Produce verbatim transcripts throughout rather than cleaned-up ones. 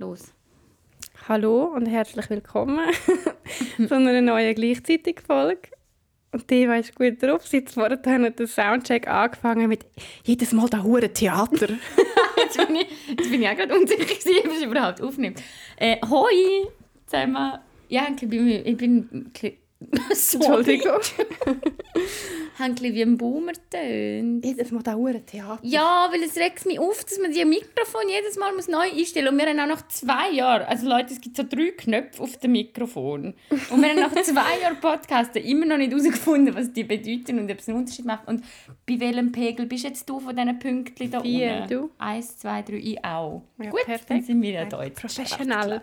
los. Hallo und herzlich willkommen zu einer neuen Gleichzeitig-Folge. Und die weisst gut drauf, seit vorhin haben den Soundcheck angefangen mit «Jedes Mal das hure Theater!» Jetzt bin ich, jetzt bin ich auch gerade unsicher, ob ich überhaupt aufnehme. Äh, hoi zusammen. Ja, ich bin... Ich bin Entschuldigung. Haben ein wie ein Boomer tönt. Jedes Mal das hure Theater. Ja, weil es regt mich auf, dass man die Mikrofon jedes Mal muss neu einstellen muss. Und wir haben auch nach zwei Jahren, also Leute, es gibt so drei Knöpfe auf dem Mikrofon. Und wir haben nach zwei Jahren Podcasten immer noch nicht herausgefunden, was die bedeuten und ob es einen Unterschied macht. Und bei welchem Pegel bist jetzt du von diesen Pünktchen da Vier, unten? Du? Eins, zwei, drei, ich auch. Ja, gut, perfekt. Dann sind wir ja da jetzt. Professional.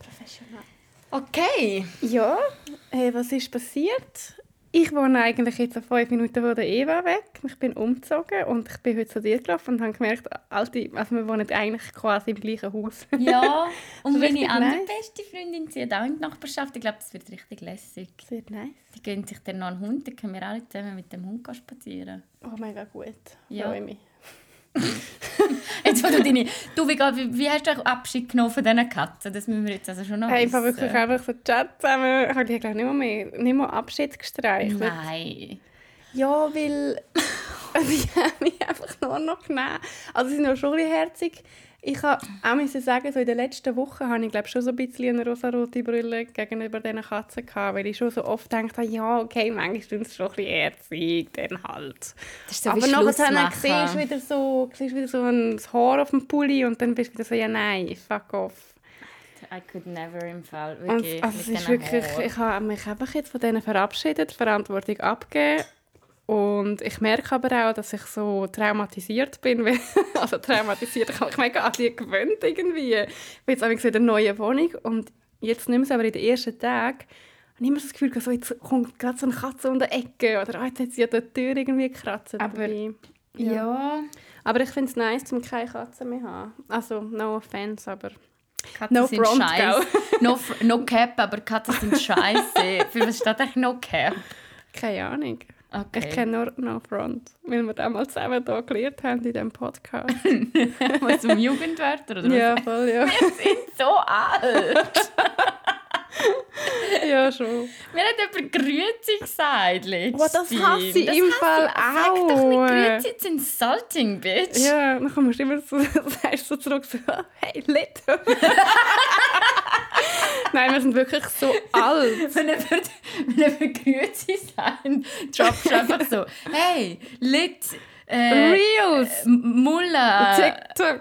Professional. Okay. Ja, hey, was ist passiert? Ich wohne eigentlich jetzt fünf Minuten von der Eva weg. Ich bin umgezogen und ich bin heute zu dir gelaufen und habe gemerkt, alte, also wir wohnen eigentlich quasi im gleichen Haus. Ja, und meine andere nice. beste Freundin zieht auch in die Nachbarschaft. Ich glaube, das wird richtig lässig. Das wird nice. Die gönnen sich dann noch einen Hund, dann können wir alle zusammen mit dem Hund spazieren. Oh, mega gut. Ja. Freue mich. Jetzt, wo du deine, du, wie, wie hast du auch Abschied genommen von diesen Katzen? Das müssen wir jetzt also schon noch hey, wissen. Ich habe wirklich einfach so Chat zusammen. Ich habe nicht mehr, mehr, nicht mehr Abschied gestreichelt. Nein. Ja, weil also ich habe mich einfach nur noch genommen. Also sie sind noch schon herzig. Ich habe auch müssen sagen, so in den letzten Wochen habe ich glaube, schon so ein bisschen eine rosarote Brille gegenüber diesen Katzen gehabt, weil ich schon so oft gedacht habe, ja, okay, manchmal sind es schon ein bisschen herzig, dann halt. So aber nachher siehst du wieder so, siehst wieder so ein Haar auf dem Pulli und dann bist du wieder so, ja nein, fuck off. I could never im Fall, wirklich, und, also mit es ist wirklich, ich habe mich einfach jetzt von denen verabschiedet, Verantwortung abgegeben. Und ich merke aber auch, dass ich so traumatisiert bin. Also traumatisiert, ich habe mich mega an die gewöhnt irgendwie. Ich bin jetzt in der neuen Wohnung und jetzt nicht mehr so, aber in den ersten Tagen habe ich immer so das Gefühl, so, jetzt kommt gerade so eine Katze um die Ecke oder oh, jetzt hat sie an der Tür irgendwie gekratzt. Aber, ja. ja. aber ich finde es nice, um keine Katze mehr zu haben. Also no offense, aber... Katzen no sind scheiße. no, no cap, aber Katzen sind scheiße. Für was steht eigentlich no cap? Keine Ahnung. Okay. Ich kenne nur «No Front», weil wir das mal zusammen hier gelernt haben in diesem Podcast. Was, um Jugendwörter oder was? Ja, voll, ja. Wir sind so alt. Ja, schon. Mir hat jemand «Grüezi» gesagt letztens. Oh, das hasse ich das im Fall auch. Sag doch nicht «Grüezi», it's insulting, bitch. Ja, dann kommst du immer so, sagst so zurück so «Hey, Little». Nein, wir sind wirklich so alt. Wenn wir «Grüezi» sagen, droppst du einfach so «Hey, Lit, äh, Reels, äh, Mulla, TikTok,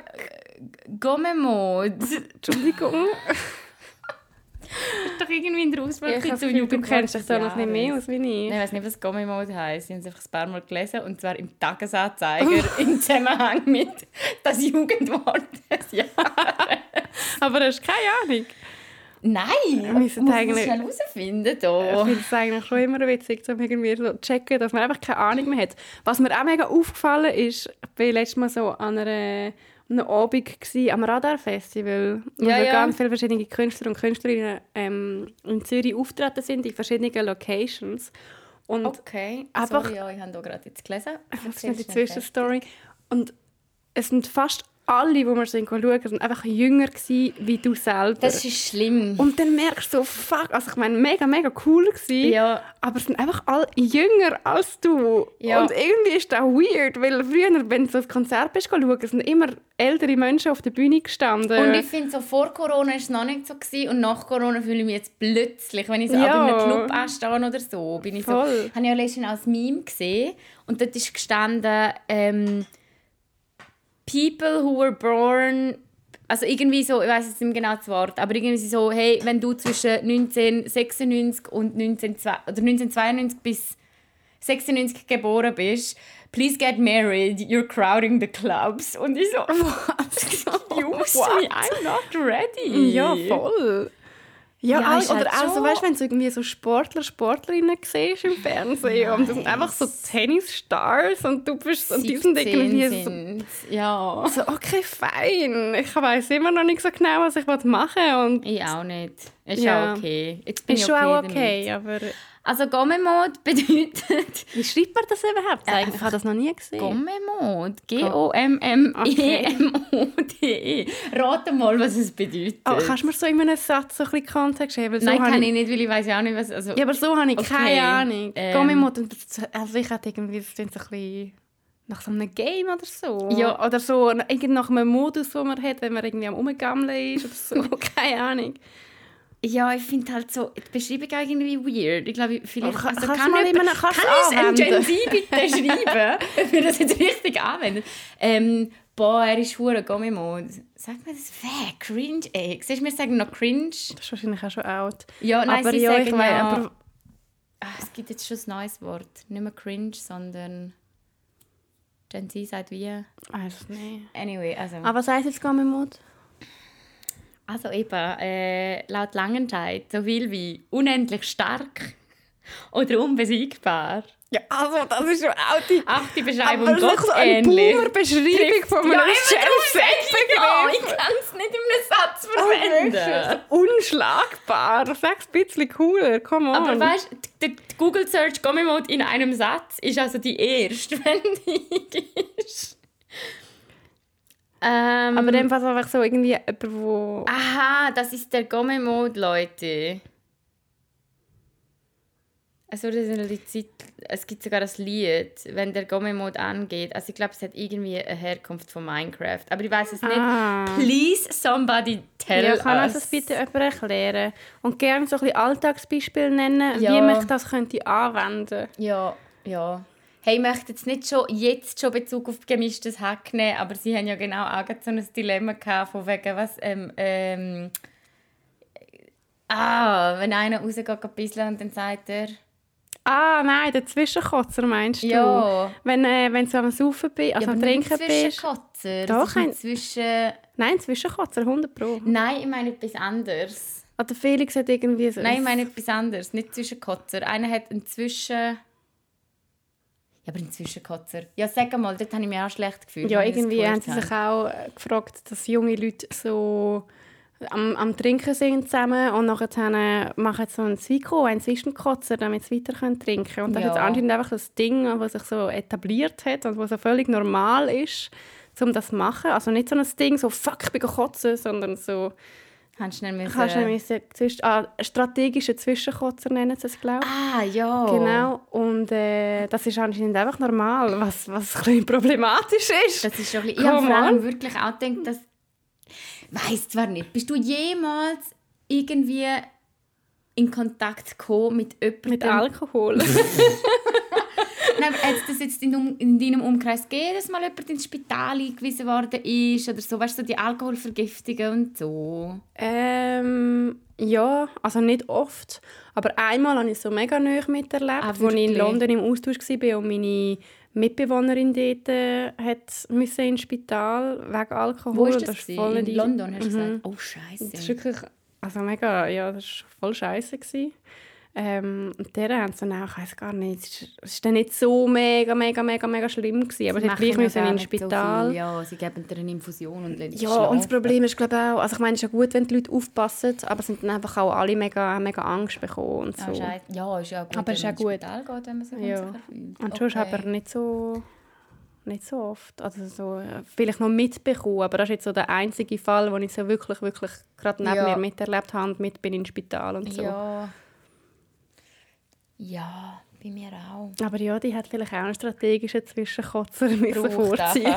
Gommemode». Entschuldigung. Das ist doch irgendwie in der Auswahl zu Jugend. Du kennst dich da noch nicht mehr aus wie ich. Nein, ich weiss nicht, was Gommemode heisst. Ich habe es einfach ein paar Mal gelesen, und zwar im Tagesanzeiger im Zusammenhang mit das Jugendwort des Jahres. Aber du hast keine Ahnung. Nein, wir müssen es eigentlich schnell herausfinden. Oh. Ich finde es eigentlich schon immer witzig, um irgendwie so zu checken, dass man einfach keine Ahnung mehr hat. Was mir auch mega aufgefallen ist, ich war letztes Mal so an einer, einer Abend gewesen, am Radar-Festival, wo ja, ja. ganz viele verschiedene Künstler und Künstlerinnen ähm, in Zürich auftreten sind, in verschiedenen Locations. Und okay, einfach, sorry, ja, ich habe hier gerade jetzt gelesen. Das ist eine Zwischenstory. Und es sind fast alle, die wir so schauen, waren einfach jünger gewesen, wie du selber. Das ist schlimm. Und dann merkst du so, fuck, also ich meine, mega, mega cool gewesen, ja. aber es sind einfach alle jünger als du. Ja. Und irgendwie ist das weird, weil früher, wenn du so ein Konzert bist, schauen, sind immer ältere Menschen auf der Bühne gestanden. Und ich finde, so vor Corona war es noch nicht so gewesen, und nach Corona fühle ich mich jetzt plötzlich, wenn ich so ja. an einem Club anstehe oder so, bin ich Voll. so, habe ich ja letztens als Meme gesehen und dort ist gestanden, ähm, «People who were born», also irgendwie so, ich weiss jetzt nicht genau das Wort, aber irgendwie so, hey, wenn du zwischen neunzehnhundertsechsundneunzig und neunzehnhundertzweiundneunzig bis sechsundneunzig geboren bist, «Please get married, you're crowding the clubs». Und ich so, «Excuse me, I'm not ready». Ja, voll. Ja, ja also, oder auch so, weißt, wenn du irgendwie so Sportler, Sportlerinnen siehst im Fernsehen nice. und das sind einfach so Tennisstars und du bist so, und die sind irgendwie so, ja. so, okay, fein, ich weiss immer noch nicht so genau, was ich machen will. Und ich auch nicht. Ist ja auch okay. Jetzt bin ist ich schon okay auch okay, aber... Also Gommemode bedeutet... Wie schreibt man das überhaupt? Äh, ich habe das noch nie gesehen. Gommemode. G O M M E M O D E. Rate mal, was es bedeutet. Oh, kannst du mir so in einem Satz so ein bisschen Kontext geben? So Nein, kann ich... ich nicht, weil ich weiss ja auch nicht, was... Also... Ja, aber so habe ich okay. keine Ahnung. Ähm... Gommemode, also ich hatte irgendwie das so ein bisschen... Nach so einem Game oder so? Ja, oder so nach einem Modus, den man hat, wenn man irgendwie am Rumgammeln ist oder so. Keine Ahnung. Ja, ich finde halt so, die Beschreibung irgendwie weird. Ich glaube, vielleicht... Oh, also, kann kann, jemand, jemand, kann ich es einem Gen Z bitte schreiben, ob wir das jetzt richtig anwenden? Ähm, boah, er ist verdammt Gommemode. Sag mir das weg, cringe, ey. Siehst du, wir sagen noch cringe. Das ist wahrscheinlich auch schon alt. Ja, nein, aber sie ja, sagen ich mein, aber... Ach, es gibt jetzt schon ein neues Wort. Nicht mehr cringe, sondern... Gen Z sagt wie... Also, nee. Anyway, also... Aber was heisst jetzt Gommemode? Also eben, äh, laut Langenscheid, so viel wie unendlich stark oder unbesiegbar. Ja, also das ist schon auch die... Ach, die Beschreibung aber Gott so eine Boomer-Beschreibung von einem Chefsbegriff. Ja, ich kann es nicht in einem Satz verwenden. Oh, unschlagbar, sag's ein bisschen cooler, come on. Aber weißt du, die Google-Search Gommemode in einem Satz ist also die erste, wenn die ist. Ähm, aber dann passt einfach so irgendwie jemand, wo... Aha, das ist der Gommemode, Leute. Also, das ist es gibt sogar ein Lied, wenn der Gommemode angeht. Also ich glaube, es hat irgendwie eine Herkunft von Minecraft. Aber ich weiß es nicht. Ah. Please somebody tell ja, us. Ja, kann uns das bitte jemand erklären? Und gerne so ein bisschen Alltagsbeispiel nennen, ja. wie man das könnte anwenden. Ja, ja. Hey, ich möchte jetzt nicht schon, jetzt schon Bezug auf gemischtes Hack nehmen, aber sie haben ja genau auch so ein Dilemma gehabt, von wegen, was, ähm, ähm, ah, wenn einer rausgeht ein bisschen und dann sagt er... Ah, nein, der Zwischenkotzer meinst du? Ja. Wenn, äh, wenn du am Saufen bist, also ja, am Trinken bist... Zwischenkotzer. Doch, ein Zwischen... Nein, Zwischenkotzer, hundert Pro. Nein, ich meine etwas anderes. Oder Felix hat irgendwie so... Nein, ich meine etwas anderes, nicht Zwischenkotzer. Einer hat einen Zwischen... Ja, aber inzwischen Katzer. Ja, sag mal, dort habe ich mich auch schlecht gefühlt. Ja, irgendwie haben sie sich auch gefragt, dass junge Leute so am, am Trinken sind zusammen und nachher machen so einen Zwicko, einen Zwischenkotzer, damit sie weiter trinken können. Und das ja. ist anscheinend einfach so ein Ding, das sich so etabliert hat und was so völlig normal ist, um das zu machen. Also nicht so ein Ding, so «Fuck, ich bin kotzen», sondern so... Kannst du nicht müssen... Zwischen, ah, strategische Zwischenkotzer nennen sie es, glaube ich. Ah, ja. Genau. Und äh, das ist anscheinend einfach normal, was, was ein bisschen problematisch ist. Das ist schon ein bisschen... Ich habe vor allem wirklich auch gedacht, dass... Weiss zwar nicht, bist du jemals irgendwie in Kontakt gekommen mit jemandem... Mit Alkohol. Nein, aber als das jetzt in, um, in deinem Umkreis geht, dass mal jemand ins Spital eingewiesen worden ist oder so, weißt du, die Alkoholvergiftungen und so? Ähm, ja, also nicht oft, aber einmal habe ich so mega nahe miterlebt, als ah, ich in London im Austausch war und meine Mitbewohnerin dort äh, musste ins Spital wegen Alkohol. Wo ist das? das voll in London, hast du mhm. gesagt? Oh, Scheiße. Das war wirklich, also mega, ja, das war voll scheisse. Ähm, und der haben sie dann auch, ich weiss gar nicht, es war nicht so mega, mega, mega, mega schlimm gewesen, aber sie hätten gleich müssen ins Spital. So viel, ja, sie geben dir eine Infusion und lassen ja, schlafen. Und das Problem ist, glaube auch, also ich meine, es ist ja gut, wenn die Leute aufpassen, aber sind dann einfach auch alle mega, mega Angst bekommen und so. Ja, ja, ist ja gut, aber wenn ist man ins Spital geht, wenn man sich ja. unsicher fühlt. Und sonst okay. aber nicht so... Nicht so oft. Also so, vielleicht noch mitbekommen, aber das ist jetzt so der einzige Fall, wo ich so wirklich, wirklich gerade neben ja. mir miterlebt habe, mit bin ins Spital und so. Ja. Ja, bei mir auch. Aber ja, die hat vielleicht auch einen strategischen Zwischenkotzer müssen vorziehen.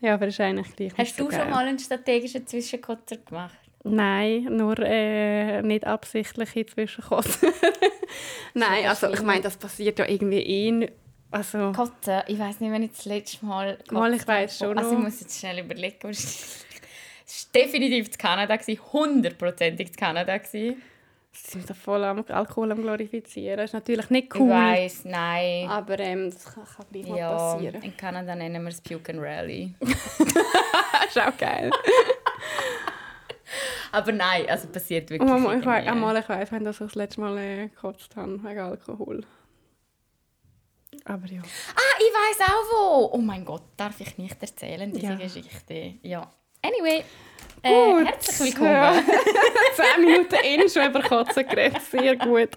Ja, wahrscheinlich gleich. Hast du so schon mal einen strategischen Zwischenkotzer gemacht? Nein, nur äh, nicht absichtliche Zwischenkotzer. Nein, also ich meine, das passiert ja irgendwie eh... Also, Kotzen? Ich weiss nicht, wenn ich das letzte Mal... Mal, ich weiss schon noch. Also ich muss jetzt schnell überlegen. Es war definitiv in Kanada, hundertprozentig in Kanada. Sie sind so voll am Alkohol am glorifizieren. Das ist natürlich nicht cool. Ich weiss, nein. Aber ähm, das kann, kann gleich mal ja, passieren. In Kanada nennen wir es Puke and Rally. Ist auch geil. Aber nein, also passiert wirklich nicht. Einmal, ich weiss, wenn ich das letzte Mal äh, gekotzt habe wegen Alkohol. Aber ja. Ah, ich weiss auch wo! Oh mein Gott, darf ich nicht erzählen, diese ja. Geschichte. Ja. Anyway. Gut. Äh, herzlich willkommen. Ja. Zehn Minuten innen schon über Kotzen geredet. Sehr gut.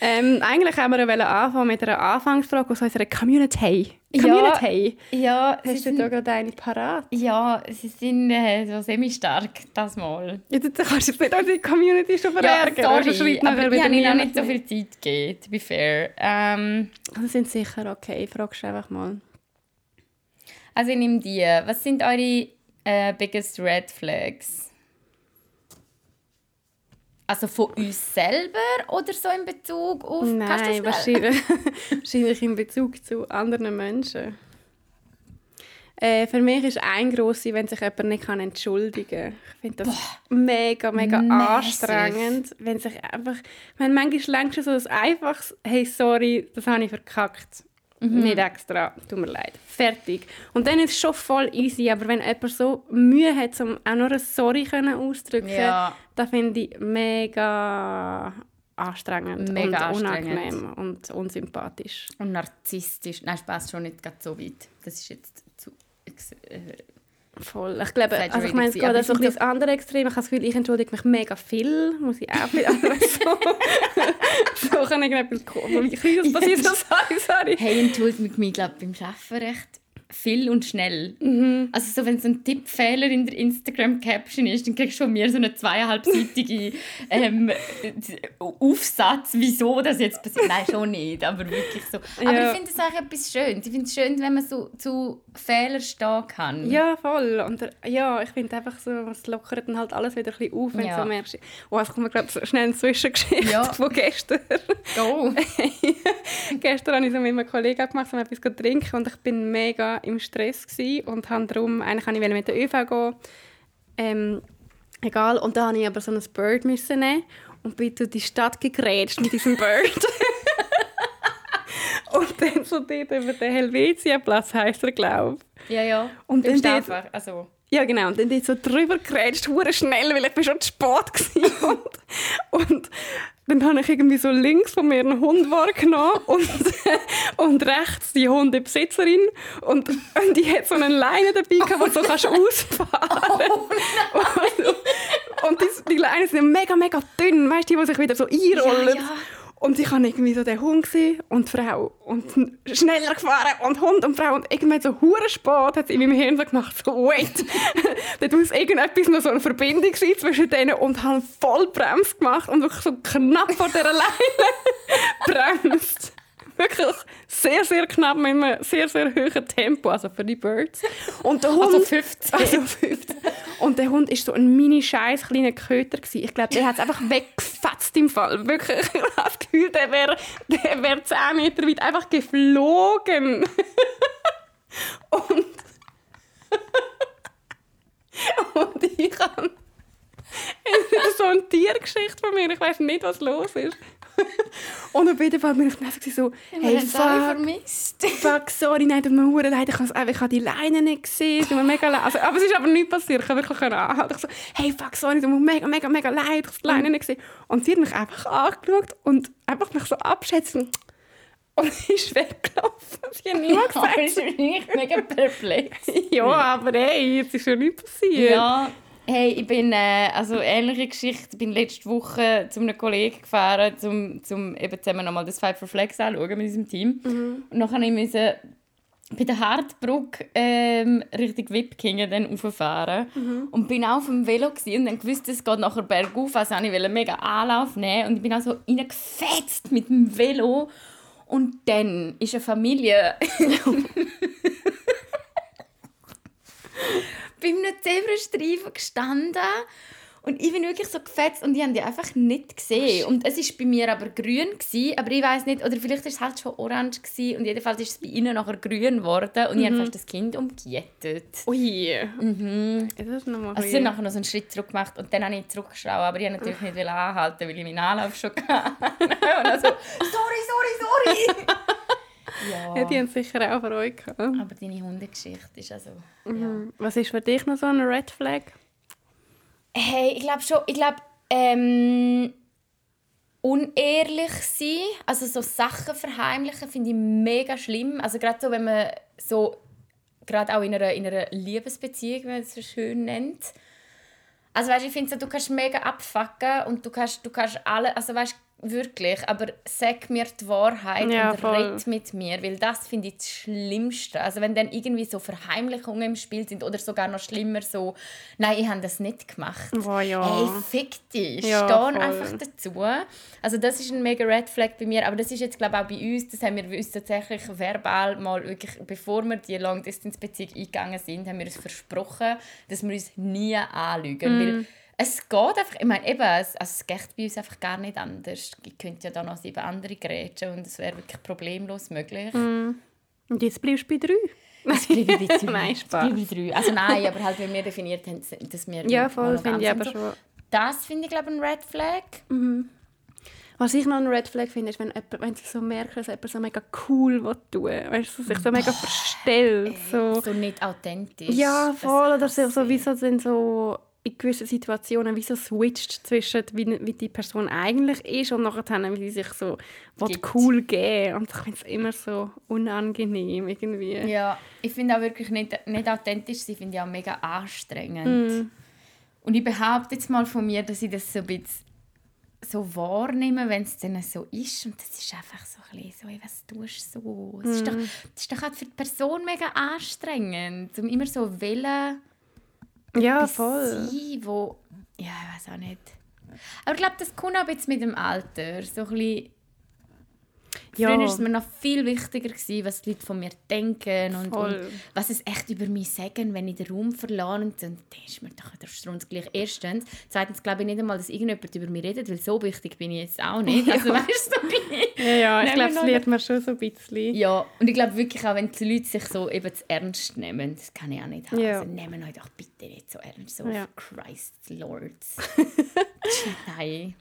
Ähm, eigentlich haben wir ja anfangen mit einer Anfangsfrage aus unserer Community. Community? Ja, ja, hast du da gerade eine parat? Ja, sie sind äh, so semi-stark, das mal. Ja, du kannst jetzt nicht auch die Community schon verärgern. Ja, sorry, aber ich habe ihnen nicht so viel Zeit gegeben, to be fair. Ähm, Sie sind sicher okay, fragst du einfach mal. Also ich nehme die. Was sind eure äh, biggest red flags? Also von uns selber oder so in Bezug auf... Nein, wahrscheinlich, wahrscheinlich in Bezug zu anderen Menschen. Äh, für mich ist ein grosses, wenn sich jemand nicht kann entschuldigen kann. Ich finde das Boah, mega, mega mäßig. Anstrengend. Wenn sich einfach... Ich meine, manchmal längst schon so ein einfaches «Hey, sorry, das habe ich verkackt». Mhm. Nicht extra, tut mir leid. Fertig. Und dann ist es schon voll easy, aber wenn jemand so Mühe hat, um auch nur ein «Sorry» auszudrücken, ja. Das finde ich mega anstrengend mega und unangenehm und unsympathisch. Und narzisstisch. Nein, Spaß schon nicht ganz so weit. Das ist jetzt zu... Äh, voll. Ich glaube, also ich meine, es geht also ein bisschen das andere Extrem. Ich habe das Gefühl, ich entschuldige mich mega viel. Muss ich auch mit anderen so. So kann ich etwas kommen. Ich weiß, was ich so sage. Sorry. Hey, entschuldigt mich, glaube ich, beim Arbeiten recht viel und schnell. Mhm. Also so, wenn so ein Tippfehler in der Instagram-Caption ist, dann kriegst du von mir so einen zweieinhalbseitigen ähm, Aufsatz, wieso das jetzt passiert. Nein, schon nicht, aber wirklich so. Ja. Aber ich finde es auch etwas Schönes. Ich finde es schön, wenn man so zu Fehlern stehen kann. Ja, voll. Und ja, ich finde einfach so, es lockert dann halt alles wieder ein bisschen auf, wenn ja. Du so merkst, oh, jetzt kommt mir gerade so schnell eine Zwischengeschichte ja. von gestern. Oh. Gestern habe ich so mit einem Kollegen gemacht, so etwas zu trinken und ich bin mega im Stress gewesen und han drum eigentlich wollte ich mit der ÖV gehen. Ähm, egal. Und dann musste ich aber so ein Bird müssen nehmen und bin durch die Stadt gegrätscht mit diesem Bird. Und dann so dort über den Helvetiaplatz heisst er, glaube ich. Ja, ja. Und dann dort, also. Ja, genau. Und dann dort so drüber gegrätscht, hure schnell, weil ich schon zu spät war. und, und Dann habe ich irgendwie so links von mir einen Hund wahrgenommen und, und rechts die Hundebesitzerin. Und, und die hat so eine Leine dabei, gehabt, wo du so kannst ausfahren kannst. Oh, und die, die Leinen sind mega, mega dünn, weißt, die, die sich wieder so einrollen. Ja, ja. Und ich habe irgendwie so den Hund und Frau und schneller gefahren und Hund und Frau und irgendwann so hure Sport hat es in meinem Hirn so gemacht, so wait, da muss irgendetwas noch so eine Verbindung sein zwischen denen und habe voll Bremse gemacht und wirklich so knapp vor dieser Leine bremst. Wirklich sehr, sehr knapp mit einem sehr, sehr hohen Tempo, also für die Birds. Und der Hund, also fünfzehn. Also fünfzehn. Und der Hund war so ein mini-scheiß kleiner Köter. Ich glaube, der hat es einfach weggefetzt im Fall. Wirklich, ich habe das Gefühl, der wäre der wär zehn Meter weit einfach geflogen. Und, und ich habe... Das ist so eine Tiergeschichte von mir. Ich weiss nicht, was los ist. Und auf jeden Fall bin ich dann so, hey, fuck, fuck, sorry, nein, tut mir hure leid, ich habe die Leine nicht gesehen, tut mir mega leid. Also, aber es ist aber nichts passiert, ich konnte wirklich anhalten. Ich so, hey, fuck, sorry, tut mir mega, mega, mega leid, ich habe die Leine nicht gesehen. Und sie hat mich einfach angeschaut und einfach mich so abschätzen. Und sie ist weggelaufen. Sie hat niemand gesagt. Aber ist wirklich mega perplex. Ja, aber hey, jetzt ist ja nichts passiert. Ja. Hey, ich bin, äh, also ähnliche Geschichte, bin letzte Woche zu einem Kollegen gefahren, um zum, eben zusammen nochmal das Fight for Flags anzuschauen mit unserem Team. Mhm. Und dann musste ich bei der Hartbrücke ähm, Richtung Wipkingen dann rauffahren. Mhm. Und bin auch auf dem Velo gewesen, und dann gewusst, es geht nachher bergauf, also ich wollte mega Anlauf nehmen. Und ich bin auch so reingefetzt mit dem Velo. Und dann ist eine Familie... bei einem Zebrastreifen gestanden und ich bin wirklich so gefetzt und die haben die einfach nicht gesehen. Und es war bei mir aber grün, gewesen, aber ich weiss nicht, oder vielleicht war es halt schon orange gewesen, und jedenfalls ist es bei ihnen nachher grün geworden und mhm. ich habe fast das Kind umgejätet. Ui. Mhm. Das ist nochmal also sie haben nachher noch so einen Schritt zurück gemacht und dann habe ich zurückgeschaut, aber ich wollte natürlich nicht anhalten, weil ich meinen Anlauf schon hatte. Und also, sorry, sorry, sorry. Ja. Ja, die haben sicher auch Freude gehabt. Aber deine Hundegeschichte ist also... Mhm. Ja. Was ist für dich noch so eine Red Flag? Hey, ich glaube schon, ich glaube, ähm, unehrlich sein, also so Sachen verheimlichen, finde ich mega schlimm. Also gerade so, wenn man so, gerade auch in einer, in einer Liebesbeziehung, wenn man es so schön nennt, Also weißt, ich finde so, du kannst mega abfucken und du kannst, du kannst alle, also weißt, wirklich, aber sag mir die Wahrheit, ja, und voll. Red mit mir, weil das finde ich das Schlimmste. Also wenn dann irgendwie so Verheimlichungen im Spiel sind oder sogar noch schlimmer so, nein, ich habe das nicht gemacht. Oh, ja. Hey, fick dich, ja, steh einfach dazu. Also das ist ein mega Red Flag bei mir, aber das ist jetzt glaube ich auch bei uns, das haben wir uns tatsächlich verbal mal wirklich, bevor wir die Long-Distance-Beziehung eingegangen sind, haben wir uns versprochen, dass wir uns nie anlügen, mm. weil es geht einfach, ich meine, eben, es, also es geht bei uns einfach gar nicht anders. Ich könnte ja da noch sieben andere grätschen und es wäre wirklich problemlos möglich. Mm. Und jetzt bleibst du bei drei. Jetzt bleibe ich bei drei. Nein, Spaß. Jetzt bleibe ich bei drei. Also nein, aber halt, wenn wir definiert haben, dass wir... Ja, voll, finde ich aber so. Schon. Das finde ich, glaube ich, ein Red Flag. Mhm. Was ich noch ein Red Flag finde, ist, wenn, jemand, wenn sie so merken, dass jemand so mega cool will tun, weißt du, sich so mega verstellt. So. so nicht authentisch. Ja, voll, oder so, so wie so dann so... in gewissen Situationen wie so switcht zwischen wie, wie die Person eigentlich ist und nachher haben sie sich so cool geben. Und ich finde es immer so unangenehm irgendwie. Ja, ich finde auch wirklich nicht, nicht authentisch, sie finde ich auch mega anstrengend. Mm. Und ich behaupte jetzt mal von mir, dass ich das so ein bisschen so wahrnehme, wenn es dann so ist. Und das ist einfach so ein bisschen so, ey, was tust du so? Mm. Es ist doch, das ist doch halt für die Person mega anstrengend, um immer so wollen, ja, voll. Sein, wo, ja, ich weiß auch nicht. Aber ich glaube, das kommt auch jetzt mit dem Alter. So ein bisschen, ja. Früher war es mir noch viel wichtiger, was die Leute von mir denken und, und was es echt über mich sagen, wenn ich den Raum verlasse. Und dann ist mir doch der Strunz gleich. Erstens. Zweitens glaube ich nicht einmal, dass irgendjemand über mich redet, weil so wichtig bin ich jetzt auch nicht. Also, weißt du, ja, ja, ich glaube, das lernt man schon so ein bisschen. Ja, und ich glaube wirklich auch, wenn die Leute sich so eben zu ernst nehmen, das kann ich auch nicht haben. Ja. Also, nehmen euch doch bitte nicht so ernst. So, ja. Christ Lords. Nein.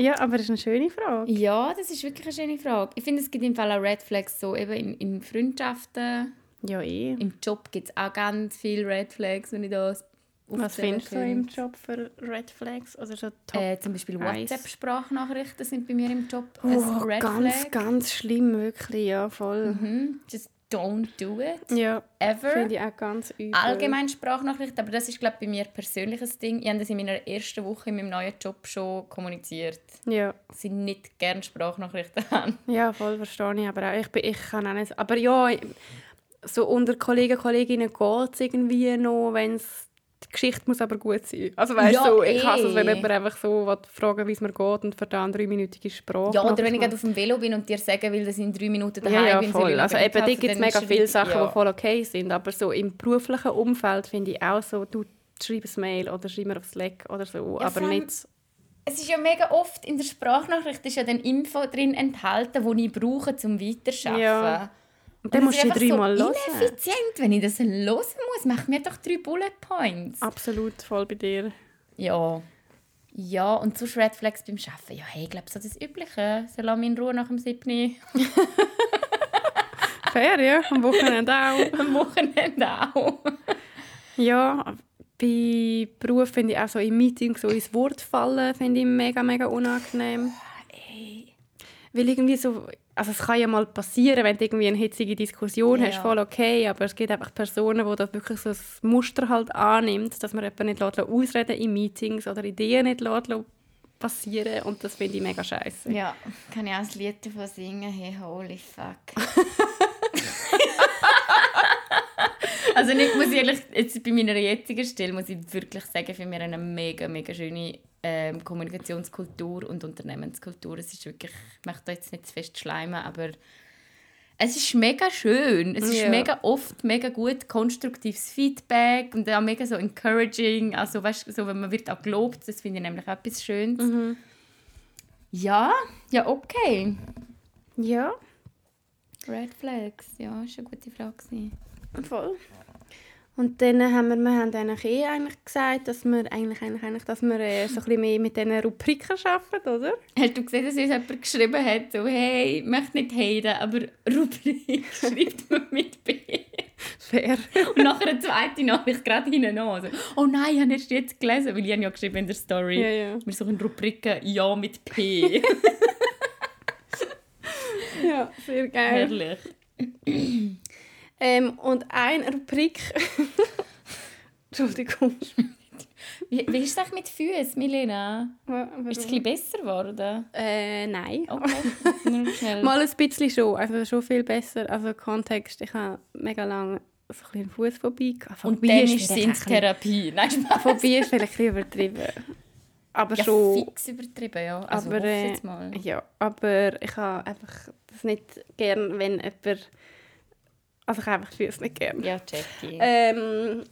Ja, aber das ist eine schöne Frage. Ja, das ist wirklich eine schöne Frage. Ich finde, es gibt im Fall auch Red Flags so eben in, in Freundschaften. Ja, eh. Im Job gibt es auch ganz viele Red Flags, wenn ich da... Was findest du im Job für Red Flags? Also so Top äh, zum Beispiel WhatsApp-Sprachnachrichten sind bei mir im Job oh, ein Red ganz, Flag. Ganz schlimm, wirklich, ja, voll. Mhm. Just don't do it. Ja, ever. Finde ich auch ganz übel. Allgemein Sprachnachrichten, aber das ist, glaube ich, bei mir persönliches Ding. Ich habe das in meiner ersten Woche in meinem neuen Job schon kommuniziert. Ja. Dass ich nicht gerne Sprachnachrichten habe. Ja, voll, verstehe ich. Aber auch, ich, bin, ich kann auch nicht... Aber ja, so unter Kollegen und Kolleginnen geht es irgendwie noch, wenn es... Die Geschichte muss aber gut sein. Also weißt ja, du, ich hasse es, wenn jemand einfach so fragen, wie es mir geht und für dann eine dreiminütige Sprache. Ja, oder wenn ich auf dem Velo bin und dir sagen will, dass ich in drei Minuten daheim ja, ja, bin. Voll. Also eben, dort gibt es mega viele Sachen, ja. die voll okay sind. Aber so im beruflichen Umfeld finde ich auch so, du schreibst ein Mail oder schreib mir auf Slack oder so, ja, aber nicht... Es ist ja mega oft in der Sprachnachricht ist ja dann Info drin enthalten, die ich brauche, um weiterzuarbeiten. Ja. Und dann musst du dreimal so hören. Das ist ineffizient, wenn ich das hören muss. Mach mir doch drei Bullet Points. Absolut, voll bei dir. Ja. Ja, und sonst Red Flags beim Arbeiten. Ja, hey, ich glaube, so das Übliche. So lass mich in Ruhe nach dem siebten Fair, ja. Am Wochenende auch. Am Wochenende auch. Ja, bei Beruf finde ich auch so im Meeting so ins Wort fallen, finde ich mega, mega unangenehm. Oh, ey. Weil irgendwie so... Also es kann ja mal passieren, wenn du irgendwie eine hitzige Diskussion ja. hast, voll okay, aber es gibt einfach Personen, die das wirklich so ein Muster halt annimmt, dass man jemanden nicht ausreden lässt in Meetings oder Ideen nicht passieren lässt, und das finde ich mega scheiße. Ja, kann ich auch ein Lied davon singen, hey, holy fuck. Also nicht, muss ich ehrlich, jetzt bei meiner jetzigen Stelle muss ich wirklich sagen, für mich eine mega, mega schöne... Ähm, Kommunikationskultur und Unternehmenskultur. Es ist wirklich, ich möchte da jetzt nicht zu fest schleimen, aber es ist mega schön. Es ist ja. mega oft mega gut, konstruktives Feedback und auch mega so encouraging. Also weißt, so, wenn man wird auch gelobt, das finde ich nämlich etwas Schönes. Mhm. Ja, ja, okay. Ja. Red Flags, ja, ist eine gute Frage. Voll. Und dann haben wir, wir haben eigentlich eh eigentlich gesagt, dass wir, eigentlich, eigentlich, eigentlich, dass wir äh, so ein bisschen mehr mit diesen Rubriken arbeiten, oder? Hast du gesehen, dass uns jemand geschrieben hat, so «Hey, ich möchte nicht heiden, aber Rubrik schreibt man mit B.» Fair. Und nachher eine zweite Nachricht gerade hinten an. So, «Oh nein, ich habe erst jetzt gelesen, weil ich habe ja geschrieben in der Story, ja, ja. wir suchen Rubriken «Ja» mit P.» Ja, sehr geil. Herrlich. Ähm, und eine Rubrik. Entschuldigung. Wie, wie ist es eigentlich mit Füßen, Milena? Warum? Ist es ein bisschen besser geworden? Äh, nein. Okay. Mal ein bisschen schon. Also schon viel besser. Also Kontext, ich habe mega lange so ein bisschen Fuß vorbei. Und dann ist es Therapie. Nein, vorbei ist vielleicht übertrieben. Aber ja, schon. Fix übertrieben, ja. Also aber, äh, jetzt mal. Ja, aber ich habe einfach das nicht gern, wenn jemand... Also ich habe einfach die Füße nicht gern. Ja, checki. Ähm,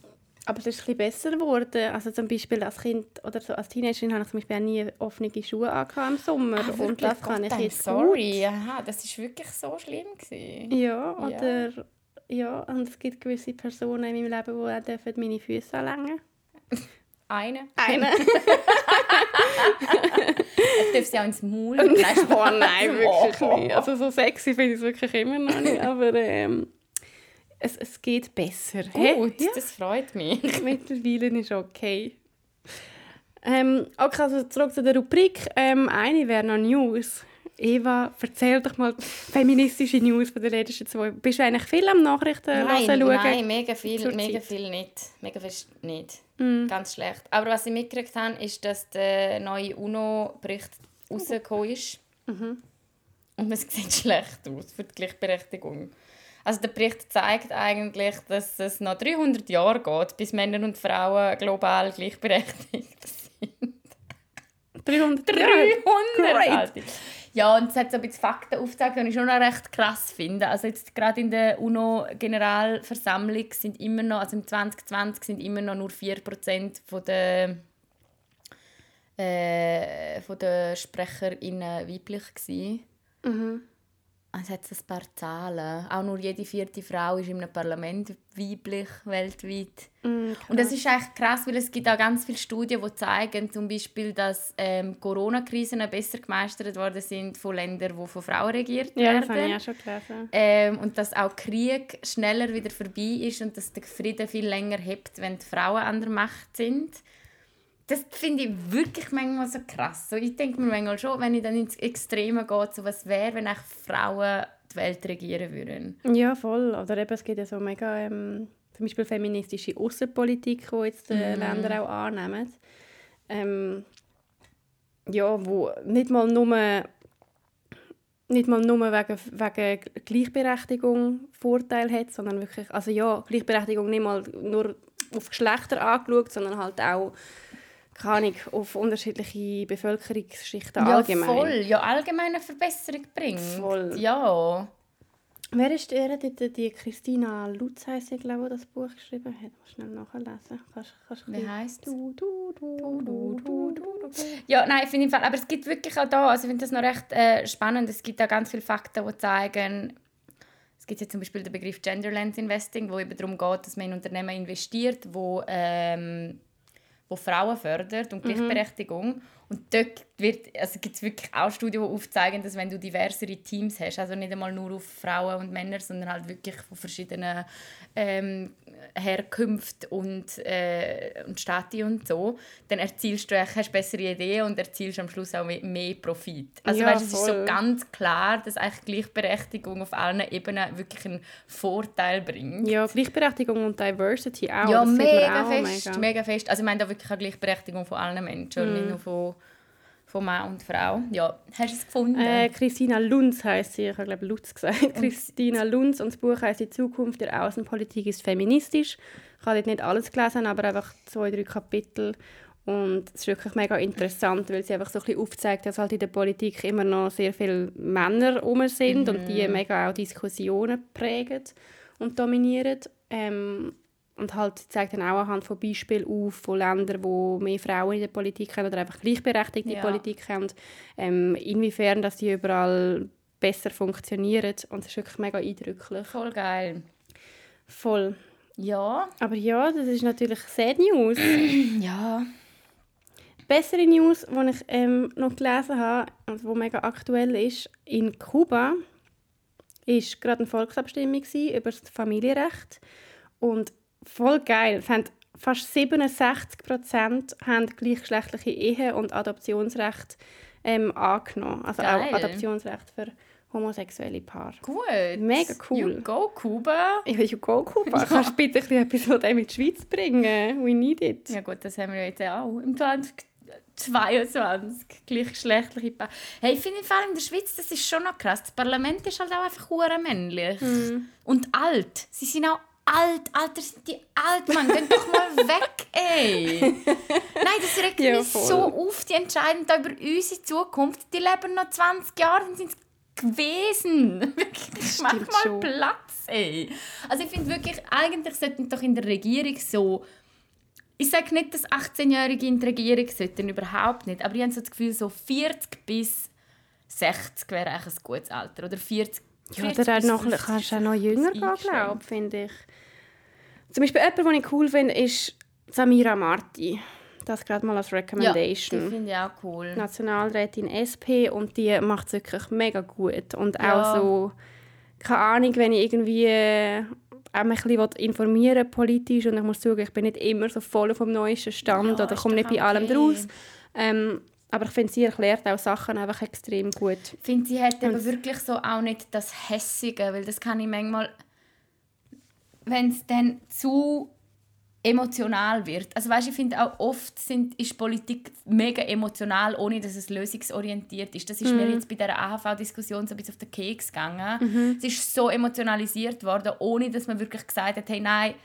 aber es ist ein bisschen besser geworden. Also zum Beispiel als Kind oder so als Teenagerin hatte ich zum Beispiel auch nie offene Schuhe angehabt im Sommer. Ah, und das kann ich jetzt sorry, gut. Aha, das war wirklich so schlimm gewesen. Ja, oder... Ja. Ja, und es gibt gewisse Personen in meinem Leben, die auch dürfen meine Füße anlangen. Eine. Eine. Ich darf sie auch ins Maul. Oh nein, wirklich oh. nicht. Also so sexy finde ich es wirklich immer noch nicht. Aber ähm, es, es geht besser. Gut, ja. Das freut mich. Mittlerweile ist okay. Ähm, okay, also zurück zu der Rubrik. Ähm, eine wäre noch News. Eva, erzähl doch mal feministische News von den letzten zwei. Bist du eigentlich viel am Nachrichten schauen? Nein, mega viel, mega viel nicht. Mega viel nicht. Mm. Ganz schlecht. Aber was ich mitgekriegt habe, ist, dass der neue UNO-Bericht rausgekommen ist. Mhm. Und es sieht schlecht aus für die Gleichberechtigung. Also der Bericht zeigt eigentlich, dass es noch dreihundert Jahre geht, bis Männer und Frauen global gleichberechtigt sind. dreihundert Jahre? dreihundert! Ja, und es hat so ein bisschen Fakten aufgezeigt, die ich schon noch recht krass finde. Also jetzt gerade in der UNO-Generalversammlung sind immer noch, also im zwanzig zwanzig sind immer noch nur vier Prozent von der, äh, von der SprecherInnen weiblich gewesen. Mhm. Also hat es ein paar Zahlen. Auch nur jede vierte Frau ist in einem Parlament weiblich weltweit. Mhm, und das ist eigentlich krass, weil es gibt auch ganz viele Studien, die zeigen, zum Beispiel, dass ähm, Corona-Krisen besser gemeistert worden sind von Ländern, die von Frauen regiert werden. Ja, das habe ich auch schon gelesen. Ähm, und dass auch Krieg schneller wieder vorbei ist und dass der Frieden viel länger hebt, wenn die Frauen an der Macht sind. Das finde ich wirklich manchmal so krass. So, ich denke mir manchmal schon, wenn ich dann ins Extreme gehe, so was wäre, wenn eigentlich Frauen die Welt regieren würden. Ja, voll. Oder eben, es gibt ja so mega, ähm, zum Beispiel feministische Außenpolitik, die jetzt die mm. Länder auch annehmen. Ähm, ja, wo nicht mal nur, nicht mal nur wegen, wegen Gleichberechtigung Vorteil hat, sondern wirklich, also ja, Gleichberechtigung nicht mal nur auf Geschlechter angeschaut, sondern halt auch Kann ich auf unterschiedliche Bevölkerungsschichten ja, allgemein. Ja, voll. Ja, allgemeine Verbesserung bringt. Voll. Ja. Wer ist die, die Christina Lunz, heisst sie, glaube ich, die das Buch geschrieben hat? Mal schnell nachlesen. Kannst, kannst Wie heisst du, du, du, du, du, du, du, Ja, nein, ich finde, aber es gibt wirklich auch da, also ich finde das noch recht äh, spannend, es gibt auch ganz viele Fakten, die zeigen, es gibt ja zum Beispiel den Begriff Gender Lens Investing, wo eben darum geht, dass man in Unternehmen investiert, wo ähm, wo Frauen fördert und Gleichberechtigung. Mhm. Und dort wird, also gibt es wirklich auch Studien, die aufzeigen, dass wenn du diversere Teams hast, also nicht einmal nur auf Frauen und Männer, sondern halt wirklich von verschiedenen ähm, Herkünften und, äh, und Städten und so, dann erzielst du, hast bessere Ideen und erzielst am Schluss auch mehr Profit. Also ja, weißt, es ist so ganz klar, dass eigentlich Gleichberechtigung auf allen Ebenen wirklich einen Vorteil bringt. Ja, Gleichberechtigung und Diversity auch. Ja, mega, auch, fest, mega. mega fest. Also ich meine da wirklich eine Gleichberechtigung von allen Menschen, mhm. nicht nur von von Mann und Frau. Ja, hast du es gefunden? Äh, Christina Lunz heisst sie. Ich habe, glaube Lutz gesagt. Und Christina Lunz. Und das Buch heisst «Die Zukunft der Außenpolitik ist feministisch». Ich habe dort nicht alles gelesen, aber einfach zwei, drei Kapitel. Und es ist wirklich mega interessant, weil sie einfach so ein bisschen aufzeigt, dass halt in der Politik immer noch sehr viele Männer rum sind mhm. und die mega auch Diskussionen prägen und dominieren. Ähm, Und halt zeigt dann auch anhand von Beispielen auf, von Ländern, wo mehr Frauen in der Politik haben oder einfach gleichberechtigte ja. Politik haben, ähm, inwiefern dass die überall besser funktionieren. Und das ist wirklich mega eindrücklich. Voll geil. Voll. Ja. Aber ja, das ist natürlich sad News. Ja. Bessere News, die ich ähm, noch gelesen habe und die mega aktuell ist, in Kuba war gerade eine Volksabstimmung über das Familienrecht. Und voll geil. Es haben fast siebenundsechzig Prozent haben gleichgeschlechtliche Ehe- und Adoptionsrecht ähm, angenommen. Also geil. Auch Adoptionsrecht für homosexuelle Paar. Gut. Mega cool. You go, Kuba. Ja, you go, Kuba. Ja. Kannst du bitte etwas von dem in die Schweiz bringen? We need it. Ja gut, das haben wir jetzt auch. Im zweitausendzweiundzwanzig gleichgeschlechtliche Paar. Hey, ich finde im Fall in der Schweiz, das ist schon noch krass. Das Parlament ist halt auch einfach hure männlich. Mm. Und alt. Sie sind auch alt. Alter, sind die alt, Mann. Geh doch mal weg, ey. Nein, das regt mich ja, so auf. Die entscheiden da über unsere Zukunft. Die leben noch zwanzig Jahre, dann sind gewesen. Wirklich, mach mal schon Platz, ey. Also ich finde wirklich, eigentlich sollten doch in der Regierung so... Ich sage nicht, dass achtzehn-Jährige in der Regierung sollten, überhaupt nicht. Aber ich habe so das Gefühl, so vierzig bis sechzig wäre eigentlich ein gutes Alter. Oder vierzig, vierzig ja, oder noch, kannst du auch noch jünger gehen, glaube ich, finde ich. Zum Beispiel jemand, den ich cool finde, ist Samira Marti. Das gerade mal als Recommendation. Ja, die finde ich auch cool. Nationalrätin S P und die macht es wirklich mega gut. Und ja, auch so, keine Ahnung, wenn ich irgendwie äh, auch mich ein bisschen informieren will, politisch, und ich muss sagen, ich bin nicht immer so voll vom neuesten Stand, ja, oder komme nicht bei allem raus. Ähm, aber ich finde, sie erklärt auch Sachen einfach extrem gut. Ich finde, sie hat und aber wirklich so auch nicht das Hässige, weil das kann ich manchmal, wenn es dann zu emotional wird. Also weißt, ich finde auch oft sind, ist Politik mega emotional, ohne dass es lösungsorientiert ist. Das ist mm. mir jetzt bei dieser A H V-Diskussion so ein bisschen auf den Keks gegangen. Mm-hmm. Es ist so emotionalisiert worden, ohne dass man wirklich gesagt hat, hey, nein,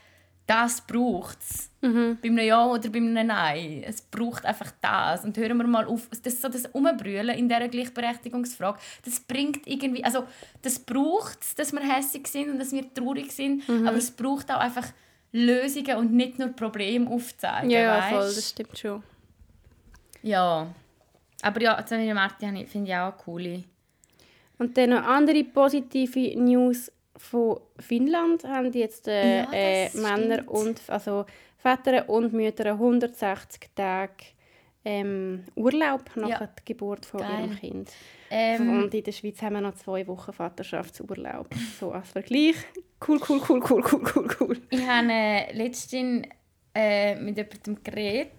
das braucht es. Mm-hmm. Bei einem Ja oder bei einem Nein. Es braucht einfach das. Und hören wir mal auf, das, so das Umbrüllen in dieser Gleichberechtigungsfrage, das bringt irgendwie, also das braucht es, dass wir hässig sind und dass wir traurig sind, mm-hmm. aber es braucht auch einfach Lösungen und nicht nur Probleme aufzeigen. Ja, weißt? Voll, das stimmt schon. Ja. Aber ja, Sanna Marin finde ich auch cool. Und dann noch andere positive News von Finnland haben jetzt äh, ja, äh, Männer und, also Väter und Mütter hundertsechzig Tage ähm, Urlaub nach ja. der Geburt von Geil. ihrem Kind. Ähm, und in der Schweiz haben wir noch zwei Wochen Vaterschaftsurlaub. So als Vergleich. Cool, cool, cool, cool, cool, cool, cool. Ich habe äh, letztens äh, mit jemandem geredet,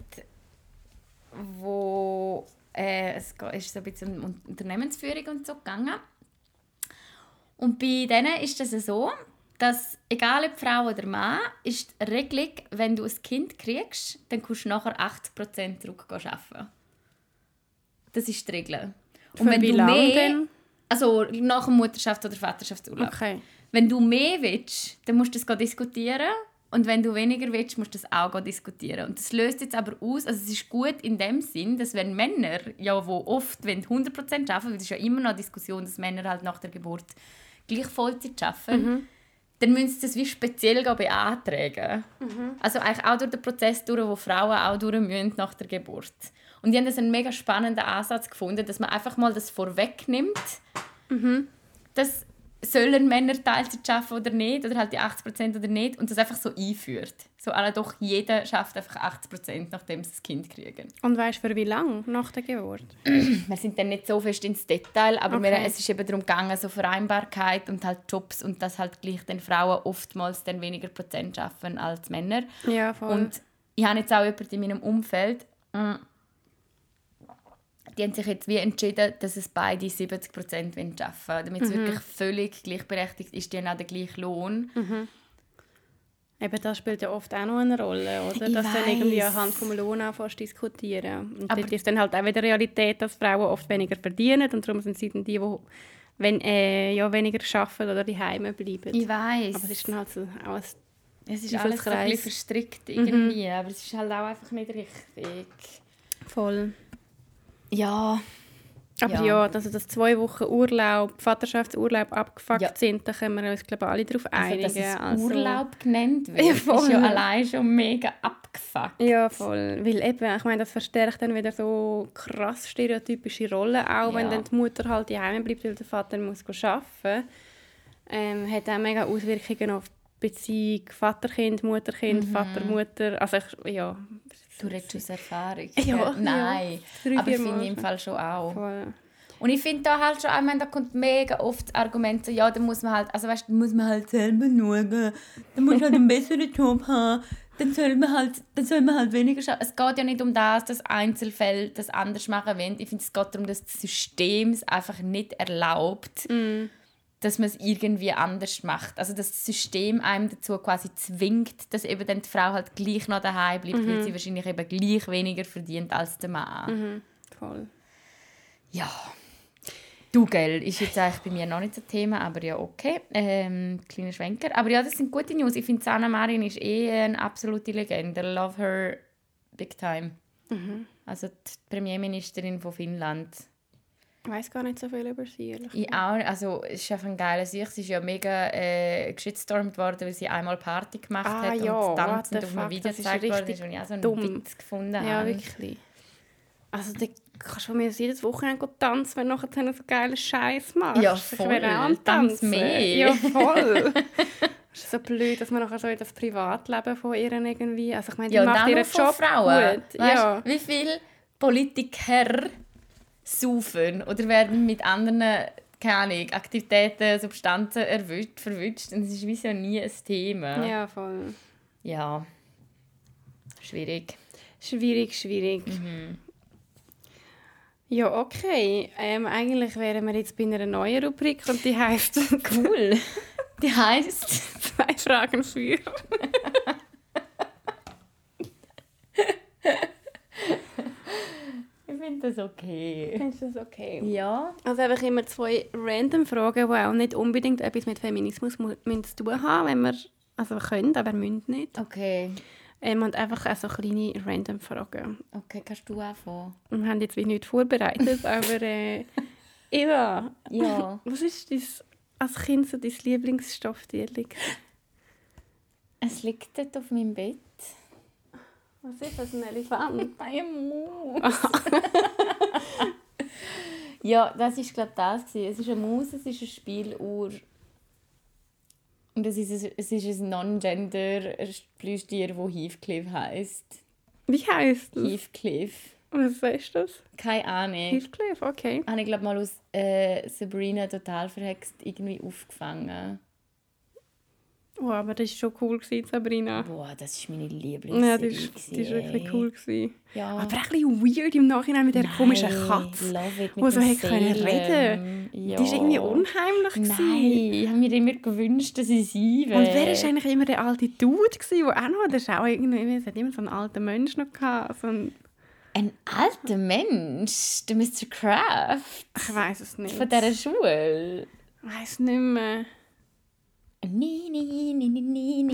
wo äh, es ist so ein bisschen um Unternehmensführung und so gegangen. Und bei denen ist es das so, dass, egal ob Frau oder Mann, ist die Regelung, wenn du ein Kind kriegst, dann kannst du nachher achtzig Prozent zurück arbeiten. Das ist die Regel. Und wenn du mehr, also nach dem Mutterschafts- oder Vaterschaftsurlaub. Okay. Wenn du mehr willst, dann musst du das diskutieren. Und wenn du weniger willst, musst du das auch diskutieren. Und das löst jetzt aber aus, also es ist gut in dem Sinn, dass wenn Männer, ja, die oft hundert Prozent arbeiten, weil es ist ja immer noch eine Diskussion, dass Männer halt nach der Geburt gleich Vollzeit arbeiten, mhm. dann müssen sie das wie speziell beantragen. Mhm. Also eigentlich auch durch den Prozess, durch, wo Frauen auch durch müssen nach der Geburt. Und die haben das einen mega spannenden Ansatz gefunden, dass man einfach mal das vorwegnimmt, mhm. dass sollen Männer Teilzeit arbeiten oder nicht, oder halt die achtzig Prozent oder nicht, und das einfach so einführt. So, also doch, jeder schafft einfach achtzig Prozent, nachdem sie das Kind kriegen. Und weißt du, für wie lange nach der Geburt? Wir sind dann nicht so fest ins Detail, aber okay. wir, es ist eben darum gegangen, so Vereinbarkeit und halt Jobs, und dass halt gleich den Frauen oftmals dann weniger Prozent arbeiten als Männer. Ja, voll. Und ich habe jetzt auch jemanden in meinem Umfeld, die haben sich jetzt wie entschieden, dass es beide siebzig Prozent arbeiten wollen, damit es mhm. wirklich völlig gleichberechtigt ist, die haben auch den gleichen Lohn. Mhm. Eben, das spielt ja oft auch noch eine Rolle, oder? Ich dass weiss. Dann irgendwie anhand vom Lohn auch fast diskutieren. Und aber dort ist dann halt auch wieder Realität, dass Frauen oft weniger verdienen und darum sind sie dann die, die wenn, äh, ja, weniger arbeiten oder daheim bleiben. Ich weiss. Aber es ist dann halt so, auch ein Es ist alles so ein bisschen verstrickt irgendwie, mhm. aber es ist halt auch einfach nicht richtig. Voll. Ja. Aber ja, ja dass das zwei Wochen Urlaub, Vaterschaftsurlaub abgefuckt ja. sind, da können wir uns, glaube ich, alle darauf einigen. Also, dass es also Urlaub genannt wird, ja, voll. Ist ja allein schon mega abgefuckt. Ja, voll. Weil eben, ich meine, das verstärkt dann wieder so krass stereotypische Rollen, auch ja. wenn dann die Mutter halt daheim bleibt, weil der Vater muss arbeiten. Ähm, hat auch mega Auswirkungen auf Beziehung, Vater-Kind, Mutter-Kind, mhm. Vater-Mutter, also ich, ja. Du redest aus Erfahrung. Ja, nein, ja. aber finde ich im Fall schon auch. Voll. Und ich finde da halt schon, ich meine, da kommt mega oft das Argument, so, ja, da muss man halt, also weißt, muss man halt selber schauen, da muss man halt einen besseren Job haben, dann soll man halt, dann soll man halt weniger schaffen. Es geht ja nicht um das, dass Einzelfälle das anders machen wollen. Ich finde, es geht darum, dass das System es einfach nicht erlaubt, mm. dass man es irgendwie anders macht. Also dass das System einem dazu quasi zwingt, dass eben dann die Frau halt gleich noch daheim bleibt, mm-hmm. weil sie wahrscheinlich eben gleich weniger verdient als der Mann. Mm-hmm. Voll. Ja. Du, gell, ist jetzt eigentlich bei mir noch nicht so ein Thema, aber ja, okay. Ähm, kleiner Schwenker. Aber ja, das sind gute News. Ich finde, Sanna Marin ist eh eine absolute Legende. I love her big time. Mhm. Also die Premierministerin von Finnland. Ich weiss gar nicht so viel über sie, ehrlich. Ich auch nicht. Also, es ist einfach ein geiler Sieg. Sie ist ja mega äh, geschitstormt worden, weil sie einmal Party gemacht ah, hat ja, und tanzend auf einem Video gezeigt worden ist. Und ich auch so einen Witz gefunden habe. Ja, wirklich. Also, da kannst du von mir jedes Wochenende tanzen, wenn du nachher so geilen Scheiß machst. Ja, voll. Ich will auch tanzen. Mehr. Ja, voll. Es ist so blöd, dass man nachher so in das Privatleben von ihr irgendwie... Also, ich meine, die ja, macht ihren Job Frauen. Gut. Weißt, ja. Wie viele Politiker saufen oder werden mit anderen, keine Ahnung, Aktivitäten, Substanzen erwischt, verwischt? Und das ist wie so nie ein Thema. Ja, voll. Ja. Schwierig. Schwierig, schwierig. Mhm. Ja, okay. Ähm, eigentlich wären wir jetzt bei einer neuen Rubrik und die heisst... Cool. Die heisst... Zwei Fragen für. Ich finde das okay. Findest du das okay? Ja. Also einfach immer zwei random Fragen, die auch nicht unbedingt etwas mit Feminismus zu tun haben, wenn wir... Also wir können, aber müssen nicht. Okay. Ähm, und einfach auch so kleine random Fragen. Okay, kannst du anfangen. Wir haben jetzt wie nichts vorbereitet, aber äh, Eva, ja. Was ist dein, als Kind so dein Lieblingsstofftierchen? Es liegt dort auf meinem Bett. Was ist das, ein Elefant? Eine Maus. Ja, das war, glaube ich, das. Es ist eine Maus, es ist eine Spieluhr. Und es ist ein, es ist ein Non-Gender-Plüschtier, das Heathcliff heisst. Wie heisst das? Heathcliff. Was heißt das? Keine Ahnung. Heathcliff, okay. Habe ich, glaube mal aus äh, Sabrina total verhext irgendwie aufgefangen. Oh, aber das war schon cool, Sabrina. Boah, das war meine Lieblingsserie. Ja, das war wirklich cool. Ja. Aber auch ein bisschen weird im Nachhinein mit dieser Nein, komischen Katze, love it, mit die so hätte reden können. Ja. Die war irgendwie unheimlich. Nein, ich habe mir immer gewünscht, dass ich sie wäre. Und wer war eigentlich immer der alte Dude, der auch noch... Das auch irgendwie, es hat immer so einen alten Mensch noch gehabt. So ein... ein alter Mensch? Der Mister Kraft? Ich weiss es nicht. Von dieser Schule? Ich weiss nicht mehr. Ni ni ni ni ni ni